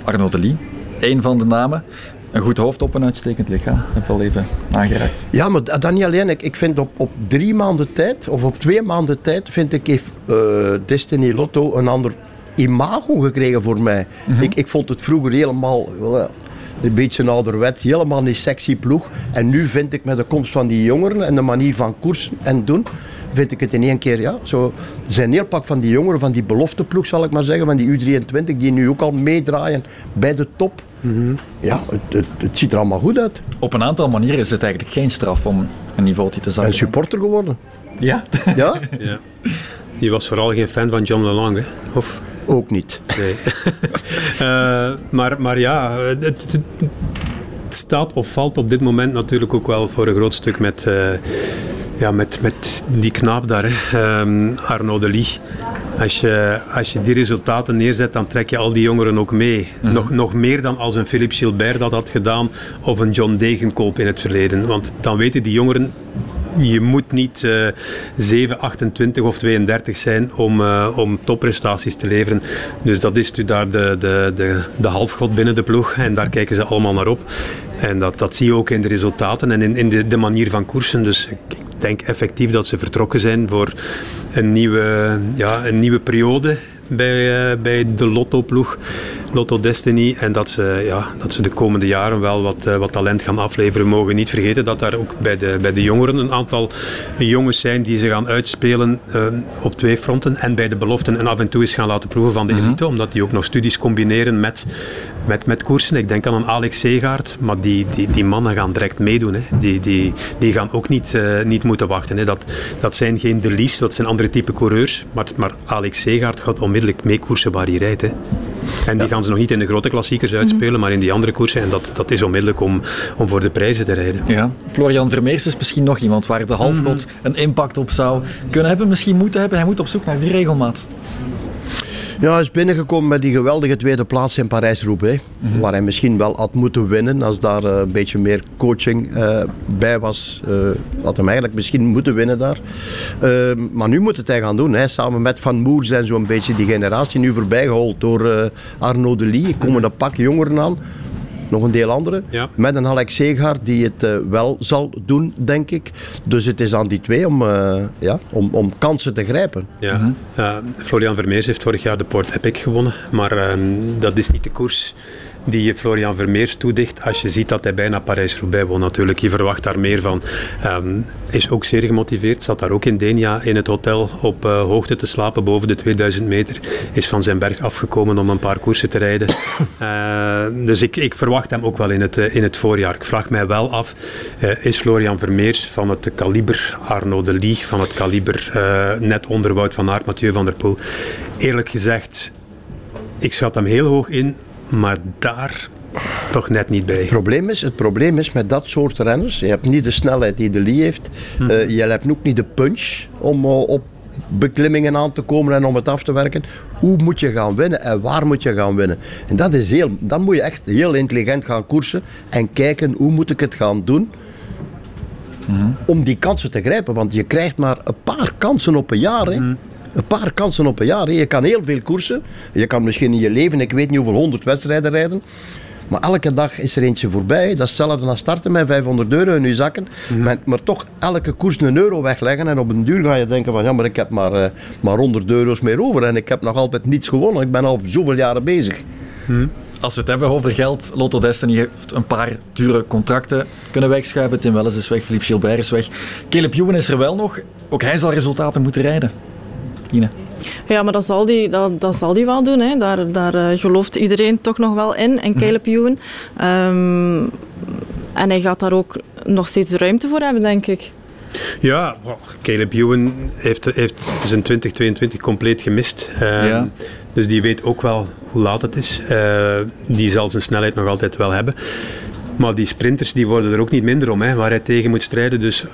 Arnaud de Lie. Eén van de namen. Een goed hoofd op een uitstekend lichaam. Dat heb ik al even aangeraakt. Ja, maar dat niet alleen. Ik vind op 3 maanden tijd, of op 2 maanden tijd, vind ik, heeft Dstny Lotto een ander imago gekregen voor mij. Mm-hmm. Ik vond het vroeger helemaal een beetje een ouderwet, helemaal niet sexy ploeg. En nu vind ik, met de komst van die jongeren en de manier van koersen en doen, vind ik het in één keer, ja, zo. Er zijn een heel pak van die jongeren, van die belofteploeg, zal ik maar zeggen, van die U23, die nu ook al meedraaien bij de top. Mm-hmm. Ja, het ziet er allemaal goed uit. Op een aantal manieren is het eigenlijk geen straf om een niveau te zakken. Een supporter geworden. Ja? Ja? Ja. Je was vooral geen fan van John Lelange, of? Ook niet. Nee. Maar ja, het staat of valt op dit moment natuurlijk ook wel voor een groot stuk met... Ja, met die knaap daar, hè. Arnaud de Lie. Als je die resultaten neerzet, dan trek je al die jongeren ook mee. Mm-hmm. Nog meer dan als een Philippe Gilbert dat had gedaan of een John Degenkolb in het verleden. Want dan weten die jongeren, je moet niet 7, 28 of 32 zijn om topprestaties te leveren. Dus dat is nu daar de halfgod binnen de ploeg en daar kijken ze allemaal naar op. En dat zie je ook in de resultaten en in de manier van koersen. Dus ik denk effectief dat ze vertrokken zijn voor een nieuwe periode bij de Lotto-ploeg, Lotto Dstny. En dat ze de komende jaren wel wat talent gaan afleveren. We mogen niet vergeten dat daar ook bij de jongeren een aantal jongens zijn die ze gaan uitspelen op 2 fronten. En bij de beloften en af en toe eens gaan laten proeven van de elite. Mm-hmm. Omdat die ook nog studies combineren met koersen. Ik denk aan een Alex Segaard. Maar die mannen gaan direct meedoen. Hè. Die gaan ook niet moeten wachten. Hè. Dat zijn geen De Lies, dat zijn andere type coureurs. Maar Alex Segaard gaat onmiddellijk meekoersen waar hij rijdt. Hè. En die gaan ze nog niet in de grote klassiekers uitspelen, maar in die andere koersen. En dat is onmiddellijk om voor de prijzen te rijden. Ja. Florian Vermeers is misschien nog iemand waar de halfgod een impact op zou kunnen hebben. Misschien moeten hebben. Hij moet op zoek naar die regelmaat. Ja, hij is binnengekomen met die geweldige 2e plaats in Parijs-Roubaix. Mm-hmm. Waar hij misschien wel had moeten winnen. Als daar een beetje meer coaching bij was, had hem eigenlijk misschien moeten winnen daar. Maar nu moet het hij gaan doen. Hè. Samen met Van Moer zijn zo'n beetje die generatie nu voorbijgehold door Arnaud de Lie. Er komen een pak jongeren aan. Nog een deel andere. Ja. Met een Alex Segaard die het wel zal doen, denk ik. Dus het is aan die twee om kansen te grijpen. Ja. Mm-hmm. Florian Vermeers heeft vorig jaar de Port Epic gewonnen. Maar dat is niet de koers die je Florian Vermeers toedicht als je ziet dat hij bijna Parijs-Roubaix won natuurlijk. Je verwacht daar meer van. Is ook zeer gemotiveerd. Zat daar ook in Denia in het hotel op hoogte te slapen boven de 2000 meter. Is van zijn berg afgekomen om een paar koersen te rijden. Dus ik verwacht hem ook wel in het voorjaar. Ik vraag mij wel af, is Florian Vermeers van het kaliber Arnaud de Lie, van het kaliber net onder Wout van Aert, Mathieu van der Poel? Eerlijk gezegd, ik schat hem heel hoog in. Maar daar toch net niet bij. Het probleem is met dat soort renners, je hebt niet de snelheid die de Lie heeft, je hebt ook niet de punch om op beklimmingen aan te komen en om het af te werken. Hoe moet je gaan winnen en waar moet je gaan winnen? En dan moet je echt heel intelligent gaan koersen en kijken hoe moet ik het gaan doen om die kansen te grijpen, want je krijgt maar een paar kansen op een jaar. Hè. Mm. Een paar kansen op een jaar. Je kan heel veel koersen. Je kan misschien in je leven, ik weet niet hoeveel 100 wedstrijden rijden. Maar elke dag is er eentje voorbij. Dat is hetzelfde als starten met €500 in je zakken. Ja. Maar toch elke koers €1 wegleggen. En op een duur ga je denken van ja, maar ik heb maar €100 meer over. En ik heb nog altijd niets gewonnen. Ik ben al zoveel jaren bezig. Hm. Als we het hebben over geld, Lotto Dstny heeft een paar dure contracten kunnen wegschuiven. Tim Wellens is weg, Philippe Gilbert is weg. Caleb Ewan is er wel nog. Ook hij zal resultaten moeten rijden. Ine. Ja, maar dat zal die wel doen. Hè. Daar gelooft iedereen toch nog wel in. En Caleb Ewan. En hij gaat daar ook nog steeds ruimte voor hebben, denk ik. Ja, Caleb Ewan heeft zijn 2022 compleet gemist. Dus die weet ook wel hoe laat het is. Die zal zijn snelheid nog altijd wel hebben. Maar die sprinters die worden er ook niet minder om, hè, waar hij tegen moet strijden. Dus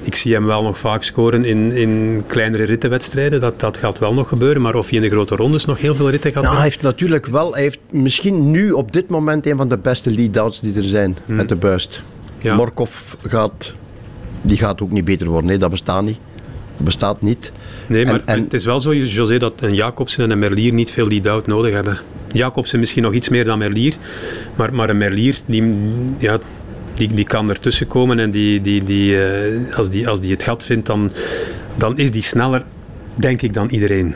ik zie hem wel nog vaak scoren in kleinere rittenwedstrijden. Dat gaat wel nog gebeuren. Maar of hij in de grote rondes nog heel veel ritten gaat doen? Hij heeft natuurlijk wel... Hij heeft misschien nu op dit moment een van de beste lead-outs die er zijn met de buist. Ja. Morkov gaat ook niet beter worden. Nee, dat bestaat niet. Dat bestaat niet. Nee, maar het is wel zo, José, dat een Jacobsen en een Merlier niet veel lead-out nodig hebben. Jacobsen misschien nog iets meer dan Merlier, maar een Merlier die kan ertussen komen en als die het gat vindt, dan is die sneller, denk ik, dan iedereen.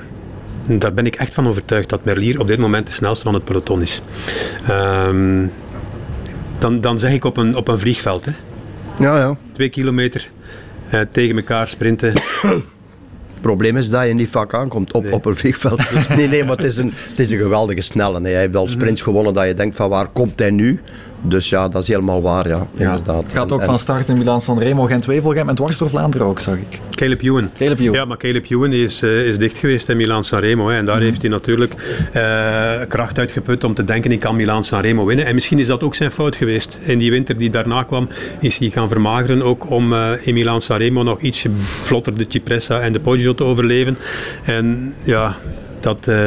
Daar ben ik echt van overtuigd dat Merlier op dit moment de snelste van het peloton is. Dan zeg ik op een vliegveld, hè. Ja. 2 kilometer tegen elkaar sprinten. Het probleem is dat je niet vaak aankomt op een vliegveld. Dus nee, maar het is een geweldige snelle. Hij heeft al sprints gewonnen dat je denkt van waar komt hij nu? Dus ja, dat is helemaal waar, ja, inderdaad. Het gaat ook van start in Milan-San Remo, Gent-Wevelgem en dwars door Vlaanderen ook, zag ik. Caleb Ewan. Ja, maar Caleb Ewan is dicht geweest in Milan-San Remo. Hè, en daar heeft hij natuurlijk kracht uitgeput om te denken, ik kan Milan-San Remo winnen. En misschien is dat ook zijn fout geweest. In die winter die daarna kwam, is hij gaan vermageren ook om in Milan-San Remo nog ietsje vlotter de Cipressa en de Poggio te overleven. En ja...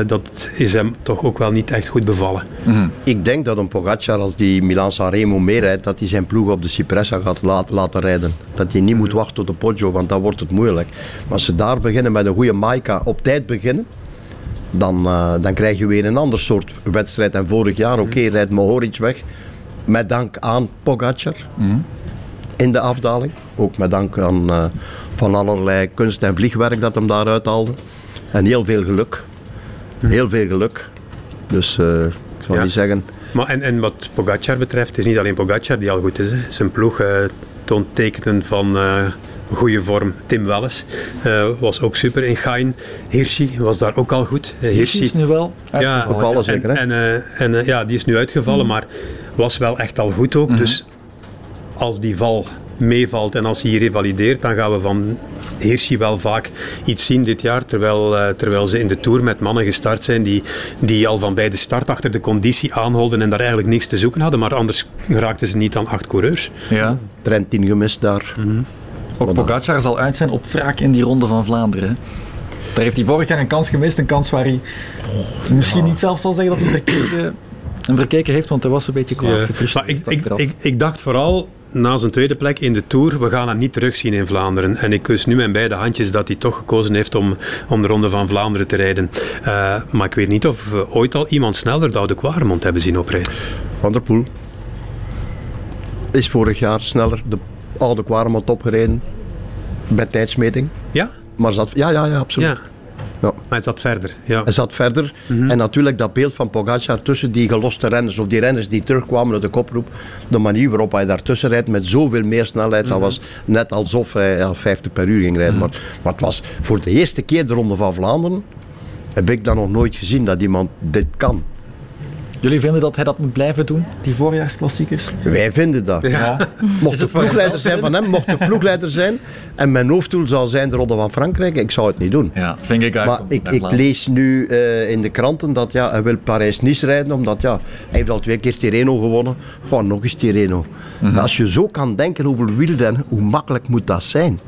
Dat is hem toch ook wel niet echt goed bevallen. Mm-hmm. Ik denk dat een Pogacar, als die Milan-San Remo meer rijdt, dat hij zijn ploeg op de Cipressa gaat laten rijden. Dat hij niet moet wachten tot de Poggio, want dan wordt het moeilijk. Maar als ze daar beginnen met een goede Maika, op tijd beginnen, dan krijg je weer een ander soort wedstrijd. En vorig jaar, rijdt Mohoric weg, met dank aan Pogacar. Mm-hmm. In de afdaling, ook met dank aan van allerlei kunst en vliegwerk dat hem daaruit haalde. En heel veel geluk. Heel veel geluk. Dus ik zal niet zeggen. Maar en wat Pogacar betreft, het is niet alleen Pogacar die al goed is. Hè. Zijn ploeg toont tekenen van goede vorm. Tim Wellens was ook super in Gain. Hirschi was daar ook al goed. Hirschi is nu wel uitgevallen. Die is nu uitgevallen, maar was wel echt al goed ook. Mm-hmm. Dus als die val meevalt en als hij hier revalideert, dan gaan we van Hirschi wel vaak iets zien dit jaar, terwijl ze in de Tour met mannen gestart zijn die al van bij de start achter de conditie aanholden en daar eigenlijk niks te zoeken hadden, maar anders raakten ze niet aan 8 coureurs. Ja. Trentin gemist daar. Mm-hmm. Ook Pogacar zal uit zijn op wraak in die Ronde van Vlaanderen, hè? Daar heeft hij vorig jaar een kans gemist, een kans waar hij misschien niet zelf zal zeggen dat hij verkeken heeft, want hij was een beetje kwaad. Ik dacht vooral na zijn tweede plek in de Tour, we gaan hem niet terugzien in Vlaanderen. En ik kus nu mijn beide handjes dat hij toch gekozen heeft om de Ronde van Vlaanderen te rijden. Maar ik weet niet of we ooit al iemand sneller dan de Kwaremond hebben zien oprijden. Van der Poel is vorig jaar sneller de oude Kwaremond opgereden bij tijdsmeting. Ja? Maar zat, ja, absoluut. Ja. Ja. Maar hij zat verder. Ja. Hij zat verder. Mm-hmm. En natuurlijk dat beeld van Pogacar tussen die geloste renners, of die renners die terugkwamen uit de koproep, de manier waarop hij daartussen rijdt met zoveel meer snelheid, dat was net alsof hij 50 per uur ging rijden. Mm-hmm. Maar het was voor de eerste keer de Ronde van Vlaanderen, heb ik dat nog nooit gezien, dat iemand dit kan. Jullie vinden dat hij dat moet blijven doen, die voorjaarsklassiekers? Wij vinden dat. Ja. Mocht de ploegleider zijn van hem, mocht de ploegleider zijn. En mijn hoofddoel zou zijn de Ronde van Frankrijk, ik zou het niet doen. Ja, vind ik maar ik lees nu in de kranten dat hij wil Parijs-Nice rijden, omdat hij heeft al 2 keer Tirreno gewonnen. Gewoon nog eens Tirreno. Mm-hmm. Als je zo kan denken hoeveel wielrennen, hoe makkelijk moet dat zijn?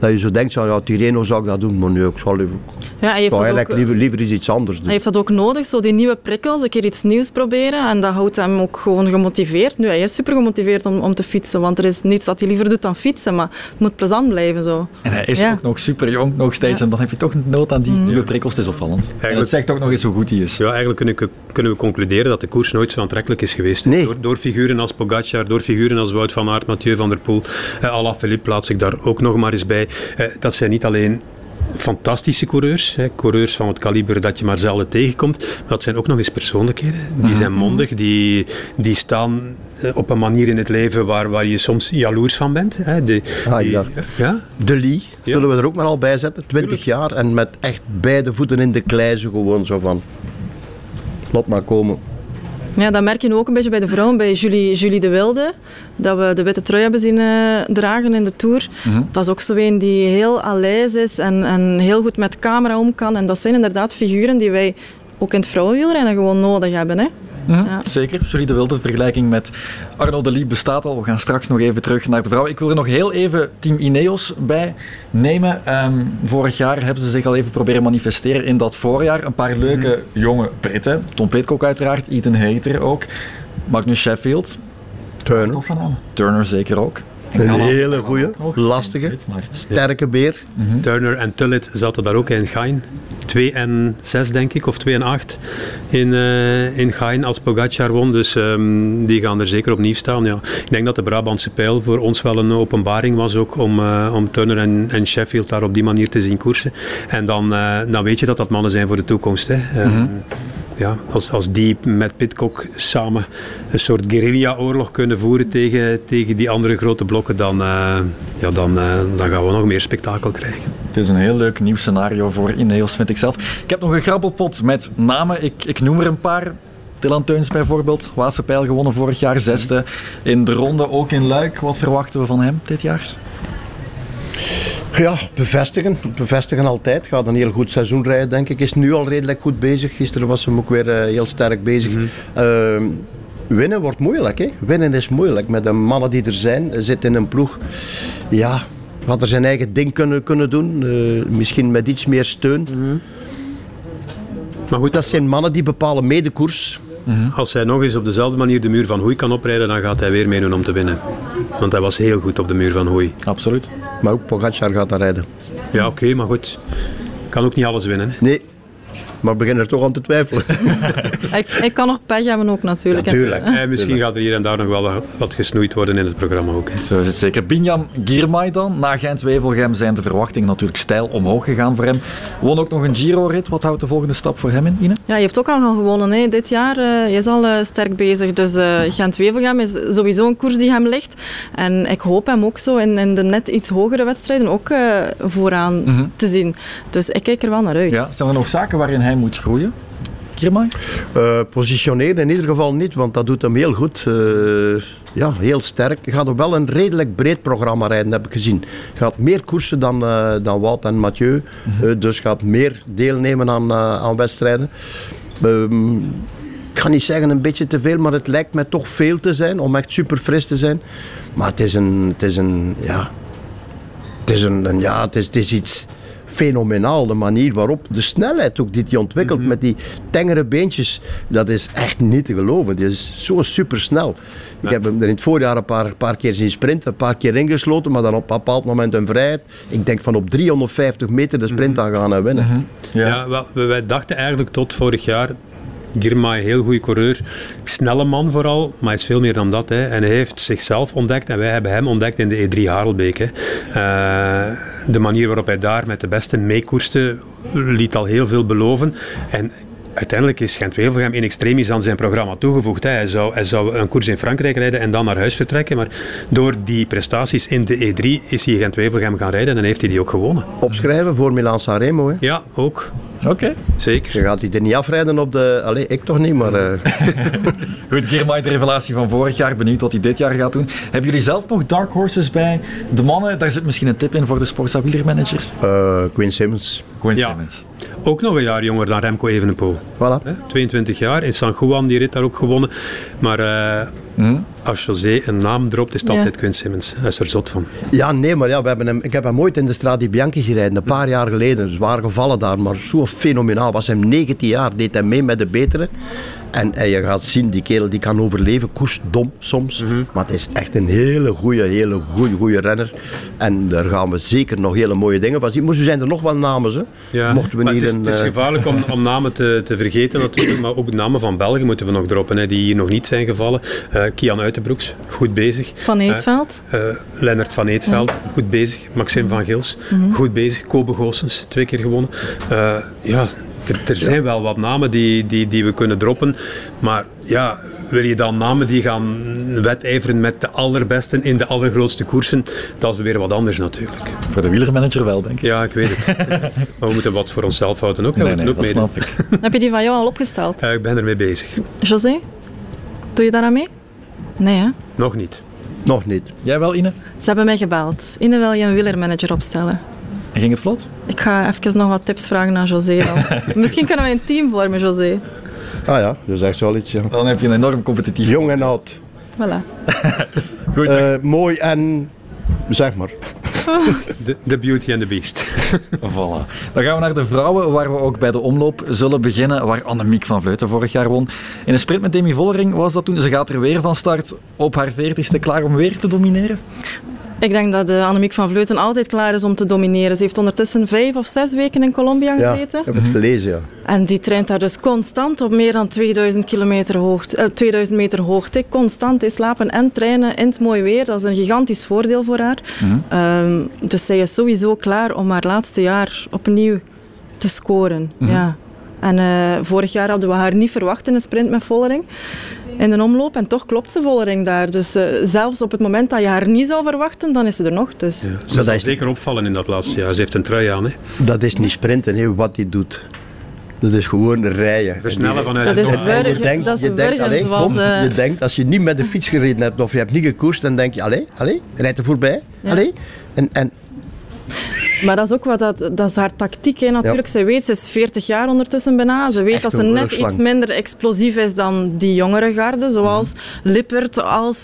dat je zo denkt, van, ja, Tirreno zou ik dat doen, maar nee, ik zal even, ja, heeft dat eigenlijk ook, liever is iets anders doen. Hij heeft dat ook nodig, zo die nieuwe prikkels, een keer iets nieuws proberen en dat houdt hem ook gewoon gemotiveerd. Nu, hij is super gemotiveerd om te fietsen, want er is niets dat hij liever doet dan fietsen, maar het moet plezant blijven. Zo. En hij is ook nog super jong nog steeds en dan heb je toch nood aan die nieuwe prikkels, het is opvallend. Eigenlijk, en dat zegt ook nog eens hoe goed hij is. Ja, eigenlijk kunnen we concluderen dat de koers nooit zo aantrekkelijk is geweest. Nee. Door figuren als Pogacar, door figuren als Wout van Aert, Mathieu van der Poel, Alaphilippe plaats ik daar ook nog maar eens bij. Dat zijn niet alleen fantastische coureurs, coureurs van het kaliber dat je maar zelden tegenkomt, maar dat zijn ook nog eens persoonlijkheden. Die zijn mondig, die staan op een manier in het leven waar je soms jaloers van bent. De Lie, zullen we er ook maar al bij zetten, 20 jaar en met echt beide voeten in de klei, gewoon zo van, laat maar komen. Ja, dat merk je nu ook een beetje bij de vrouwen, bij Julie De Wilde, dat we de witte trui hebben zien dragen in de Tour. Dat is ook zo een die heel alijs is en heel goed met camera om kan. En dat zijn inderdaad figuren die wij ook in het vrouwenwielrennen gewoon nodig hebben, hè. Ja. Zeker, Julie De Wilde, vergelijking met Arnaud de Lie bestaat al. We gaan straks nog even terug naar de vrouwen. Ik wil er nog heel even Team Ineos bij nemen. Vorig jaar hebben ze zich al even proberen manifesteren in dat voorjaar. Een paar leuke jonge Britten. Tom Pidcock uiteraard, Ethan Hayter ook. Magnus Sheffield. Turner zeker ook. Een hele goede, lastige, sterke beer. Turner en Tullit zaten daar ook in Gein. 2 en 6 denk ik, of 2 en 8 in Gein als Pogacar won. Dus die gaan er zeker opnieuw staan. Ja. Ik denk dat de Brabantse Pijl voor ons wel een openbaring was ook om Turner en Sheffield daar op die manier te zien koersen. En dan weet je dat mannen zijn voor de toekomst. Hè. Ja, als die met Pidcock samen een soort guerrilla-oorlog kunnen voeren tegen die andere grote blokken, dan gaan we nog meer spektakel krijgen. Het is een heel leuk nieuw scenario voor Ineos, vind ik zelf. Ik heb nog een grabbelpot met namen. Ik noem er een paar. Dylan Teuns bijvoorbeeld, Waalse Pijl gewonnen vorig jaar, 6e. In de ronde ook in Luik. Wat verwachten we van hem dit jaar? Ja, bevestigen altijd. Gaat een heel goed seizoen rijden, denk ik. Is nu al redelijk goed bezig. Gisteren was hem ook weer heel sterk bezig. Winnen wordt moeilijk, hè. Winnen is moeilijk. Met de mannen die er zijn, zit in een ploeg. Ja, had er zijn eigen ding kunnen doen. Misschien met iets meer steun. Maar goed, dat zijn mannen die bepalen mee de koers. Als hij nog eens op dezelfde manier de muur van Hoei kan oprijden, dan gaat hij weer meedoen om te winnen. Want hij was heel goed op de muur van Hoei. Absoluut. Maar ook Pogacar gaat daar rijden. Ja, oké, maar goed. Kan ook niet alles winnen. Hè? Nee, maar begin er toch aan te twijfelen. Ik kan nog pech hebben ook natuurlijk. Natuurlijk. Ja, misschien gaat er hier en daar nog wel wat gesnoeid worden in het programma ook. Hè. Zo is het zeker. Binjam Girmay dan. Na Gent-Wevelgem zijn de verwachtingen natuurlijk steil omhoog gegaan voor hem. Won ook nog een Giro-rit. Wat houdt de volgende stap voor hem in, Ine? Ja, hij heeft ook al gewonnen. Hè. Dit jaar hij is al sterk bezig. Dus Gent-Wevelgem is sowieso een koers die hem ligt. En ik hoop hem ook zo in de net iets hogere wedstrijden ook vooraan te zien. Dus ik kijk er wel naar uit. Ja, zijn er nog zaken waarin hij moet groeien? Positioneren in ieder geval niet, want dat doet hem heel goed. Ja, heel sterk. Gaat er wel een redelijk breed programma rijden, heb ik gezien. Gaat meer koersen dan Wout en Mathieu. Dus gaat meer deelnemen aan wedstrijden. Ik ga niet zeggen een beetje te veel, maar het lijkt mij toch veel te zijn om echt super fris te zijn. Maar het is iets fenomenaal, de manier waarop, de snelheid ook die hij ontwikkelt met die tengere beentjes, dat is echt niet te geloven. Die is zo supersnel. Ja. Ik heb hem er in het voorjaar een paar keer zien sprinten, een paar keer ingesloten, maar dan op een bepaald moment een vrijheid. Ik denk van op 350 meter de sprint aan gaan en winnen. Wij dachten eigenlijk tot vorig jaar, Girmay, heel goede coureur, snelle man vooral, maar hij is veel meer dan dat. Hè. En hij heeft zichzelf ontdekt en wij hebben hem ontdekt in de E3 Harelbeek. Hè. De manier waarop hij daar met de beste meekoerste liet al heel veel beloven. En uiteindelijk is Gent-Wevelgem in extremis aan zijn programma toegevoegd. Hè. Hij zou een koers in Frankrijk rijden en dan naar huis vertrekken. Maar door die prestaties in de E3 is hij Gent-Wevelgem gaan rijden en heeft hij die ook gewonnen. Opschrijven voor Milan-San Remo. Hè? Ja, ook. Oké. Zeker. Dan gaat hij er niet afrijden op de... Allee, ik toch niet, maar... Goed, Girmay, de revelatie van vorig jaar. Benieuwd wat hij dit jaar gaat doen. Hebben jullie zelf nog dark horses bij de mannen? Daar zit misschien een tip in voor de Sportza wielermanagers. Quinn Simmons. Simmons. Ook nog een jaar jonger dan Remco Evenepoel. Voilà. 22 jaar. In San Juan, die rit daar ook gewonnen. Maar... als José een naam dropt, is het altijd Quint Simmons. Hij is er zot van. Ja, nee, maar ja, ik heb hem ooit in de Strade Bianche zien rijden, een paar jaar geleden. Zwaar gevallen daar, maar zo fenomenaal. Was hem 19 jaar, deed hij mee met de betere. En je gaat zien, die kerel die kan overleven, koersdom soms. Mm-hmm. Maar het is echt een hele goede renner. En daar gaan we zeker nog hele mooie dingen van zien. Maar zo zijn er nog wel namen, hè. Ja, mochten we niet het is gevaarlijk om namen te vergeten natuurlijk. Maar ook namen van België moeten we nog droppen, hè, die hier nog niet zijn gevallen. Kian Uitenbroeks, goed bezig. Van Eetveld. Lennart van Eetveld, goed bezig. Maxime van Gils, goed bezig. Kobe Goossens, 2 keer gewonnen. Er zijn wel wat namen die we kunnen droppen, maar ja, wil je dan namen die gaan wedijveren met de allerbesten in de allergrootste koersen, dat is weer wat anders natuurlijk. Voor de wielermanager wel, denk ik. Ja, ik weet het. Maar we moeten wat voor onszelf houden ook. Nee, dat snap ik. Heb je die van jou al opgesteld? Ik ben ermee bezig. José, doe je daar aan mee? Nee, hè? Nog niet. Jij wel, Ine? Ze hebben mij gebeld. Ine, wil je een wielermanager opstellen? En ging het vlot? Ik ga even nog wat tips vragen aan José. Misschien kunnen we een team vormen, José. Ah ja, dat is echt wel iets. Ja. Dan heb je een enorm competitief. Jong en oud. Voilà. Goed, mooi en... zeg maar. The Beauty and the Beast. Voilà. Dan gaan we naar de vrouwen, waar we ook bij de omloop zullen beginnen, waar Annemiek van Vleuten vorig jaar won. In een sprint met Demi Vollering was dat toen. Ze gaat er weer van start op haar 40ste, klaar om weer te domineren. Ik denk dat Annemiek van Vleuten altijd klaar is om te domineren. Ze heeft ondertussen 5 of 6 weken in Colombia gezeten. Ja, ik heb het gelezen, ja. En die traint daar dus constant op meer dan 2000 meter hoogte. Constant is slapen en trainen in het mooi weer. Dat is een gigantisch voordeel voor haar. Dus zij is sowieso klaar om haar laatste jaar opnieuw te scoren. Ja. En vorig jaar hadden we haar niet verwacht in een sprint met Vollering. In een omloop en toch klopt ze Vollering daar. Dus zelfs op het moment dat je haar niet zou verwachten, dan is ze er nog. Dus. Ja, ze zal zeker opvallen in dat laatste jaar. Ze heeft een trui aan. Hè. Dat is niet sprinten, hè, wat hij doet. Dat is gewoon rijden. Versnellen vanuit de bergen. Dat is bergen. Je denkt, als je niet met de fiets gereden hebt of je hebt niet gekoerst, dan denk je, allee, rijd er voorbij. Ja. Allee. En maar dat is ook wat dat is haar tactiek, hè, natuurlijk. Ja. Ze weet, ze is 40 jaar ondertussen bijna. Ze weet dat ze net iets minder explosief is dan die jongere garde, zoals Lippert, als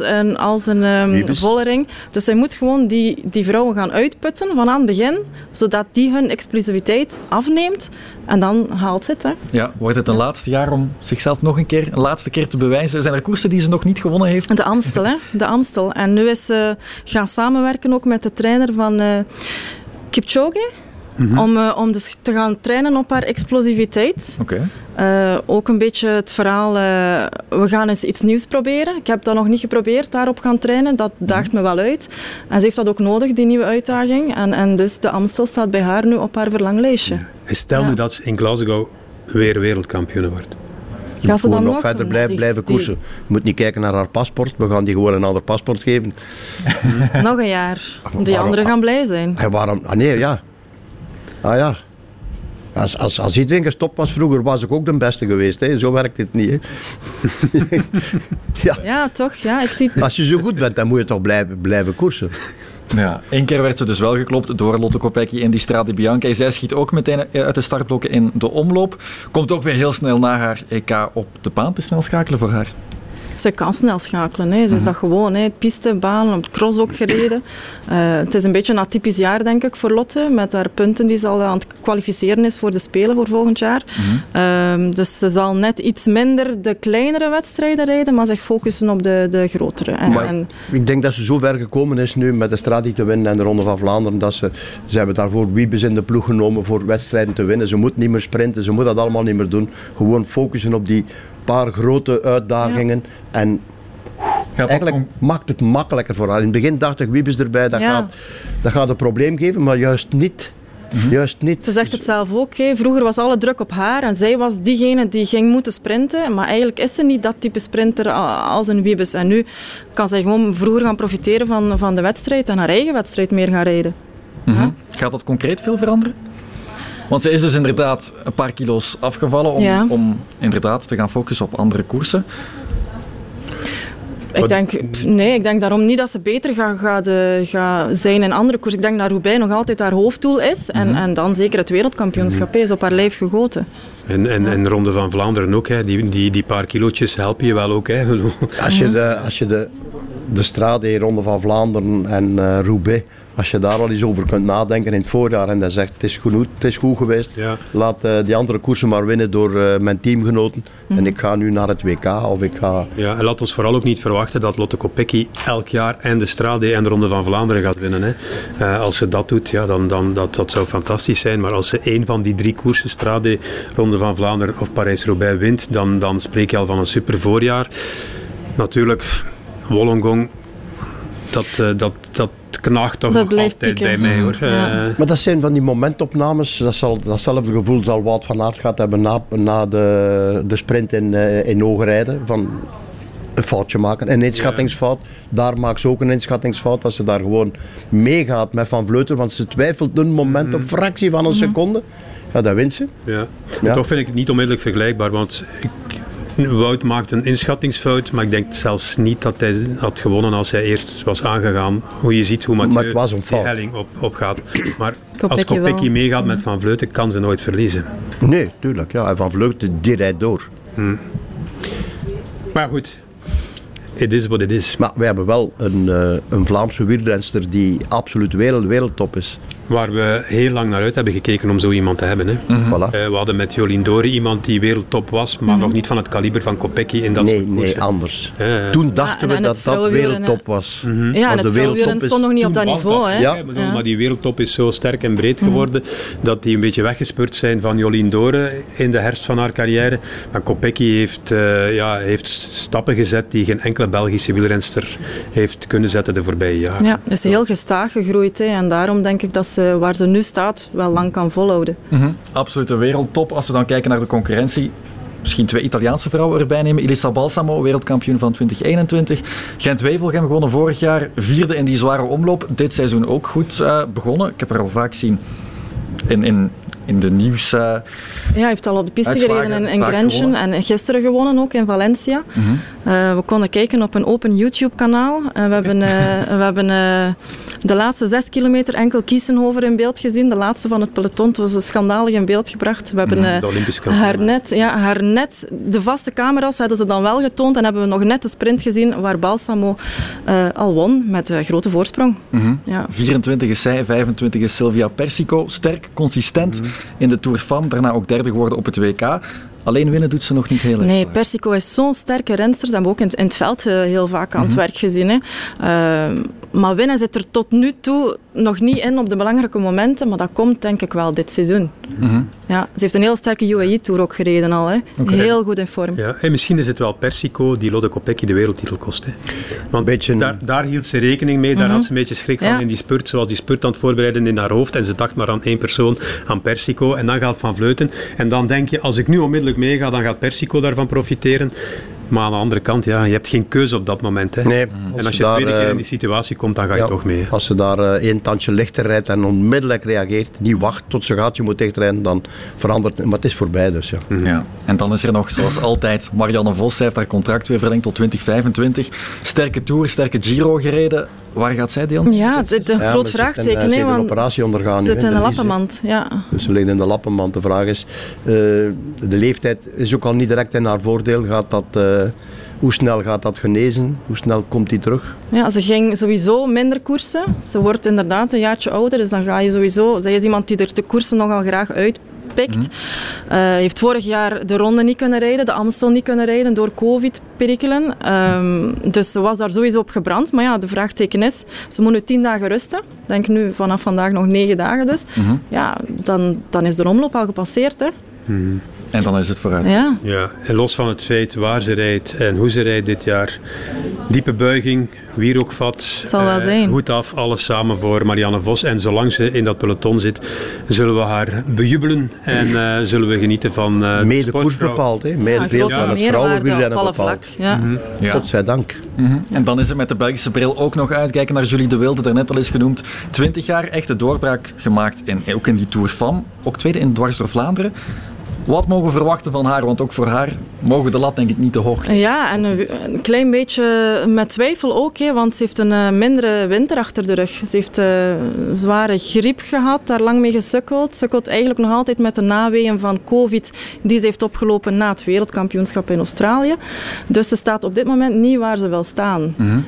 een Vollering. Dus zij moet gewoon die vrouwen gaan uitputten van aan het begin, zodat die hun explosiviteit afneemt. En dan haalt ze het. Hè. Ja, wordt het een laatste jaar om zichzelf nog een laatste keer te bewijzen? Zijn er koersen die ze nog niet gewonnen heeft? De Amstel, hè. De Amstel. En nu is ze gaan samenwerken ook met de trainer van... Kipchoge, om dus te gaan trainen op haar explosiviteit. Okay. Ook een beetje het verhaal, we gaan eens iets nieuws proberen. Ik heb dat nog niet geprobeerd, daarop gaan trainen. Dat daagt me wel uit. En ze heeft dat ook nodig, die nieuwe uitdaging. En dus de Amstel staat bij haar nu op haar verlanglijstje. Ja. En stel nu dat ze in Glasgow weer wereldkampioen wordt. Gaan ze dan nog verder blijven koersen. Je moet niet kijken naar haar paspoort. We gaan die gewoon een ander paspoort geven. Nog een jaar. Die anderen gaan blij zijn. En waarom? Ah nee, ja. Ah ja. Als iedereen gestopt was vroeger, was ik ook de beste geweest. Hè. Zo werkt het niet. Hè. Ja, toch. Ja, ik zie het. Als je zo goed bent, dan moet je toch blijven koersen. Ja, 1 keer werd ze dus wel geklopt door Lotte Kopecky in die Strade Bianche. Zij schiet ook meteen uit de startblokken in de omloop. Komt ook weer heel snel na haar EK op de baan. Te snel schakelen voor haar. Ze kan snel schakelen, hè. Ze is dat gewoon. Hè. Piste, baan, op cross ook gereden. Het is een beetje een atypisch jaar, denk ik, voor Lotte. Met haar punten die ze al aan het kwalificeren is voor de Spelen voor volgend jaar. Dus ze zal net iets minder de kleinere wedstrijden rijden, maar zich focussen op de grotere. En ik denk dat ze zo ver gekomen is nu met de Strade te winnen en de Ronde van Vlaanderen. Dat ze hebben daarvoor Wiebes in de ploeg genomen voor wedstrijden te winnen. Ze moet niet meer sprinten, ze moet dat allemaal niet meer doen. Gewoon focussen op die paar grote uitdagingen en eigenlijk maakt het makkelijker voor haar. In het begin dacht ik, Wiebes erbij, dat gaat een probleem geven, maar juist niet. Juist niet. Ze zegt het zelf ook, hè. Vroeger was alle druk op haar en zij was diegene die ging moeten sprinten, maar eigenlijk is ze niet dat type sprinter als een Wiebes. En nu kan zij gewoon vroeger gaan profiteren van de wedstrijd en haar eigen wedstrijd meer gaan rijden. Gaat dat concreet veel veranderen? Want ze is dus inderdaad een paar kilo's afgevallen om inderdaad te gaan focussen op andere koersen. Ik denk daarom niet dat ze beter gaat zijn in andere koers. Ik denk dat Roubaix nog altijd haar hoofddoel is. En dan zeker het wereldkampioenschap is op haar lijf gegoten. En Ronde van Vlaanderen ook. Hè. Die paar kilootjes helpen je wel ook. Hè. Als je de Strade, Ronde van Vlaanderen en Roubaix, als je daar al eens over kunt nadenken in het voorjaar en dan zegt het is goed geweest, laat die andere koersen maar winnen door mijn teamgenoten en ik ga nu naar het WK of ik ga... Ja, en laat ons vooral ook niet verwachten dat Lotte Kopecky elk jaar en de Strade en de Ronde van Vlaanderen gaat winnen. Hè. Als ze dat doet, ja, dan dat zou fantastisch zijn, maar als ze één van die drie koersen, Strade, Ronde van Vlaanderen of Parijs-Roubaix wint, dan spreek je al van een super voorjaar. Natuurlijk, Wollongong, dat knaagt toch nog altijd bij mij, hoor. Ja. Maar dat zijn van die momentopnames. Datzelfde gevoel zal Wout van Aert gehad hebben na de sprint in Hoogrijden. Van een foutje maken, een inschattingsfout. Daar maakt ze ook een inschattingsfout als ze daar gewoon meegaat met Van Vleuten. Want ze twijfelt een moment op fractie van een seconde. Ja, dat wint ze. Ja. Ja. Toch vind ik het niet onmiddellijk vergelijkbaar, want... Wout maakt een inschattingsfout, maar ik denk zelfs niet dat hij had gewonnen als hij eerst was aangegaan. Hoe je ziet hoe Mathieu die helling opgaat. Maar als Kopecky meegaat met Van Vleuten, kan ze nooit verliezen. Nee, tuurlijk. Ja. En Van Vleuten, die rijdt door. Maar goed, het is wat het is. Maar we hebben wel een Vlaamse wielrenster die absoluut wereldtop is. Waar we heel lang naar uit hebben gekeken om zo iemand te hebben. Hè. Voilà. We hadden met Jolien Dory iemand die wereldtop was, maar nog niet van het kaliber van Kopecky in dat soort koersen. Nee, anders. Toen dachten we dat wereldtop was. Ja, en het vrouwenwielrennen stond nog niet op dat niveau. Hè? Ja. Ja. Maar die wereldtop is zo sterk en breed geworden dat die een beetje weggespurt zijn van Jolien Dory in de herfst van haar carrière. Maar Kopecky heeft stappen gezet die geen enkele Belgische wielrenster heeft kunnen zetten de voorbije jaren. Ja, is heel gestaag gegroeid, hè, en daarom denk ik dat ze waar ze nu staat, wel lang kan volhouden. Absoluut een wereldtop. Als we dan kijken naar de concurrentie, misschien twee Italiaanse vrouwen erbij nemen. Elisa Balsamo, wereldkampioen van 2021. Gent-Wevelgem gewonnen vorig jaar. Vierde in die zware omloop. Dit seizoen ook goed begonnen. Ik heb haar al vaak zien in de nieuws. Hij heeft al op de piste gereden in Grenchen en gisteren gewonnen ook in Valencia. We konden kijken op een open YouTube-kanaal. We hebben de laatste 6 kilometer enkel Kiesenhover in beeld gezien. De laatste van het peloton. Het was schandalig in beeld gebracht. We hebben haar net, de vaste camera's hadden ze dan wel getoond en hebben we nog net de sprint gezien waar Balsamo al won met grote voorsprong. 24 is zij, 25 is Sylvia Persico. Sterk, consistent in de Tour van, daarna ook derde geworden op het WK. Alleen winnen doet ze nog niet heel erg. Nee, Persico is zo'n sterke renster. Dat hebben we ook in het veld heel vaak aan het werk gezien. Hè. Maar winnen zit er tot nu toe nog niet in op de belangrijke momenten. Maar dat komt denk ik wel dit seizoen. Ja, ze heeft een heel sterke UAE-tour ook gereden al. Hè. Okay. Heel goed in vorm. Ja, en misschien is het wel Persico die Lotte Kopecky de wereldtitel kost. Hè. Want daar hield ze rekening mee. Daar had ze een beetje schrik van in die spurt. Zoals die spurt aan het voorbereiden in haar hoofd. En ze dacht maar aan één persoon, aan Persico. En dan gaat Van Vleuten. En dan denk je, als ik nu onmiddellijk meega, dan gaat Persico daarvan profiteren. Maar aan de andere kant, ja, je hebt geen keuze op dat moment. Hè. Nee, en als je de tweede keer in die situatie komt, dan ga je toch mee. Als ze daar één tandje lichter rijdt en onmiddellijk reageert, niet wacht tot ze gaat, je moet dichtrijden, dan verandert het. Maar het is voorbij dus. Ja. Ja. En dan is er nog, zoals altijd, Marianne Vos. Zij heeft haar contract weer verlengd tot 2025. Sterke Tour, sterke Giro gereden. Waar gaat zij deel? Ja, het is een groot vraagteken. Ze heeft een operatie ondergaan. Ze zit in de lappenmand. Ja. Dus ze ligt in de lappenmand. De vraag is, de leeftijd is ook al niet direct in haar voordeel. Gaat dat... hoe snel gaat dat genezen? Hoe snel komt die terug? Ja, ze ging sowieso minder koersen. Ze wordt inderdaad een jaartje ouder, dus dan ga je sowieso... Zij is iemand die er de koersen nogal graag uitpikt. Heeft vorig jaar de Ronde niet kunnen rijden, de Amstel niet kunnen rijden door COVID-perikelen. Dus ze was daar sowieso op gebrand. Maar ja, de vraagteken is, ze moet nu 10 dagen rusten. Ik denk nu vanaf vandaag nog 9 dagen dus. Ja, dan is de omloop al gepasseerd, hè. En dan is het vooruit. Ja. Ja, en los van het feit waar ze rijdt en hoe ze rijdt dit jaar. Diepe buiging, wierookvat. Het zal wel zijn. Goed af, alles samen voor Marianne Vos. En zolang ze in dat peloton zit, zullen we haar bejubelen. En zullen we genieten van mede koers bepaald, hè? Mede aan het vrouwenwielrennen bepaald. Godzijdank. En dan is het met de Belgische bril ook nog uitkijken naar Julie De Wilde, daarnet al is genoemd. 20 jaar echte doorbraak gemaakt, ook in die Tour van. Ook tweede in Dwars door Vlaanderen. Wat mogen we verwachten van haar? Want ook voor haar mogen de lat denk ik niet te hoog. Ja, en een klein beetje met twijfel ook. Hè, want ze heeft een mindere winter achter de rug. Ze heeft zware griep gehad, daar lang mee gesukkeld. Ze sukkelt eigenlijk nog altijd met de naweeën van COVID die ze heeft opgelopen na het wereldkampioenschap in Australië. Dus ze staat op dit moment niet waar ze wil staan. Mm-hmm.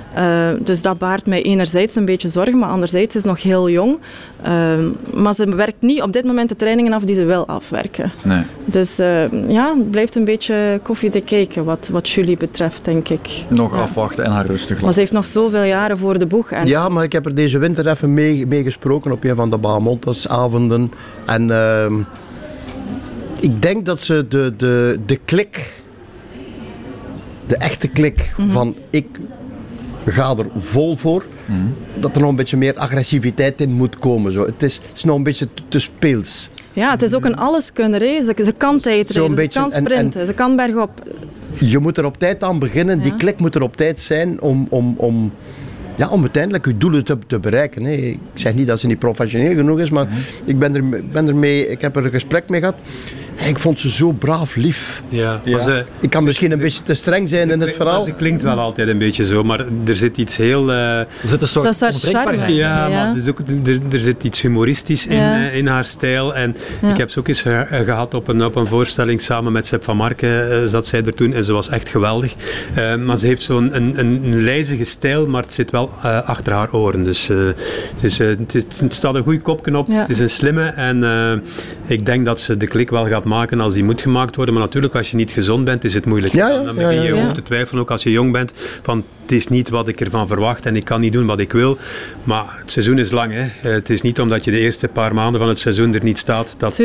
Dus dat baart mij enerzijds een beetje zorgen, maar anderzijds is ze nog heel jong. Maar ze werkt niet op dit moment de trainingen af die ze wil afwerken. Nee. Dus ja, blijft een beetje koffiedik kijken wat Julie betreft, denk ik. Nog afwachten en haar rustig laten. Maar ze heeft nog zoveel jaren voor de boeg. En... Ja, maar ik heb er deze winter even mee gesproken op een van de Bahamontas-avonden. En ik denk dat ze de klik, de echte klik van ik ga er vol voor, dat er nog een beetje meer agressiviteit in moet komen. Zo. Het is nog een beetje te speels. Ja, het is ook een alleskunde. Ze kan tijdrijden, ze kan sprinten, ze kan bergop. Je moet er op tijd aan beginnen, ja. Die klik moet er op tijd zijn om uiteindelijk je doelen te bereiken. Hè. Ik zeg niet dat ze niet professioneel genoeg is, maar ik heb er een gesprek mee gehad. En ik vond ze zo braaf lief. Ja, ja. Ik kan misschien een beetje te streng zijn in het verhaal. Ze klinkt wel altijd een beetje zo, maar er zit iets heel... er zit een soort ontrekbaarheid. Ja, ja, maar dus ook, er zit iets humoristisch in haar stijl. En ik heb ze ook eens gehad op een voorstelling samen met Sepp van Marken. Zat zij er toen en ze was echt geweldig. Maar ze heeft zo'n een lijzige stijl, maar het zit wel achter haar oren. Dus het staat een goede kopje op. Ja. Het is een slimme en ik denk dat ze de klik wel gaat maken als die moet gemaakt worden, maar natuurlijk als je niet gezond bent is het moeilijk. Ja, dan begin je hoofd te twijfelen, ook als je jong bent, van het is niet wat ik ervan verwacht en ik kan niet doen wat ik wil, maar het seizoen is lang, hè. Het is niet omdat je de eerste paar maanden van het seizoen er niet staat, dat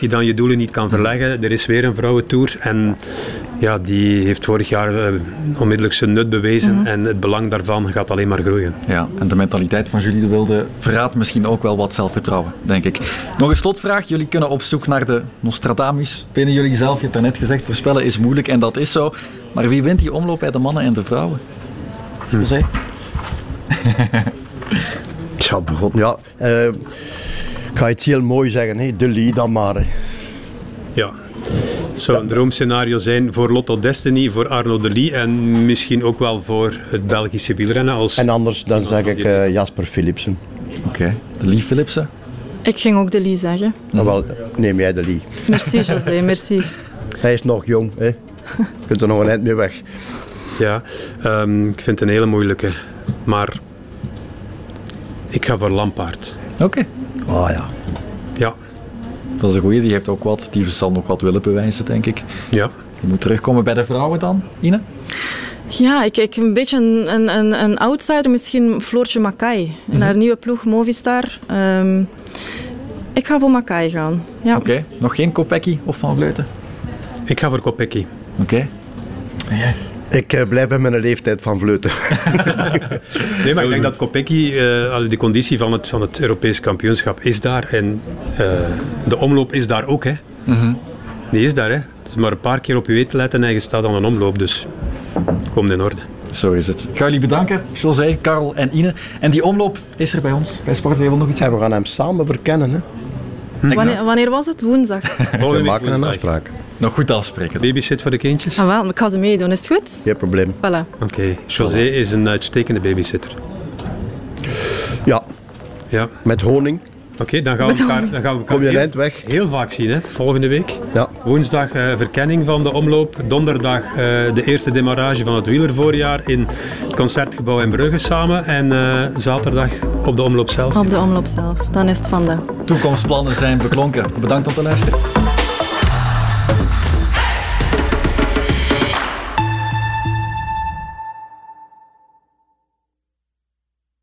je dan je doelen niet kan verleggen. Er is weer een vrouwentour en ja, die heeft vorig jaar onmiddellijk zijn nut bewezen en het belang daarvan gaat alleen maar groeien. Ja, en de mentaliteit van Julie De Wilde verraadt misschien ook wel wat zelfvertrouwen, denk ik. Nog een slotvraag, jullie kunnen op zoek naar de Nostradamus. Binnen jullie zelf, je hebt daarnet gezegd, voorspellen is moeilijk en dat is zo. Maar wie wint die omloop bij de mannen en de vrouwen? José? Tja, begon, ja. Ik ga iets heel mooi zeggen, hè. De Lie dan maar. Hè. Ja. Het zou een droomscenario zijn voor Lotto Dstny, voor Arnaud de Lie en misschien ook wel voor het Belgische wielrennen. En anders dan zeg ik Jasper Philipsen. Oké. De Lie Philipsen? Ik ging ook de Lie zeggen. Nou, wel, neem jij de Lie. Merci José, merci. Hij is nog jong, hè. Je kunt er nog een eind mee weg. Ja, ik vind het een hele moeilijke, maar ik ga voor Lampaard. Oké. Ah ja. Ja. Dat is een goeie, die heeft ook wat. Die zal nog wat willen bewijzen, denk ik. Ja. Je moet terugkomen bij de vrouwen dan, Ine? Ja, ik een beetje een outsider, misschien Floortje Makai. En haar nieuwe ploeg, Movistar. Ik ga voor Makai gaan. Ja. Oké. Nog geen Kopecky of Van Vleuten? Ik ga voor Kopecky. Oké. Ja. Ik blijf bij mijn leeftijd van Vleuten. Nee, maar ik denk dat Kopecky, de conditie van het Europees kampioenschap is daar. En de omloop is daar ook, hè. Die is daar, hè. Dus maar een paar keer op je weet letten en je staat aan een omloop. Dus komt in orde. Zo is het. Ik ga jullie bedanken, José, Karel en Ine. En die omloop is er bij ons, bij Sportwereld nog iets. Ja, we gaan hem samen verkennen, hè. Wanneer was het? Woensdag. We maken een afspraak. Nog goed afspreken. Babysit voor de kindjes? Ah, wel, ik ga ze meedoen, is het goed? Geen probleem. Voilà. Oké. José is een uitstekende babysitter. Ja. Met honing. Oké, dan gaan we elkaar kom je eind weg. Heel vaak zien, hè? Volgende week. Ja. Woensdag verkenning van de omloop. Donderdag de eerste demarrage van het wielervoorjaar in het Concertgebouw in Brugge samen. En zaterdag op de omloop zelf. Dan is het vandaag. Toekomstplannen zijn beklonken. Bedankt om te luisteren.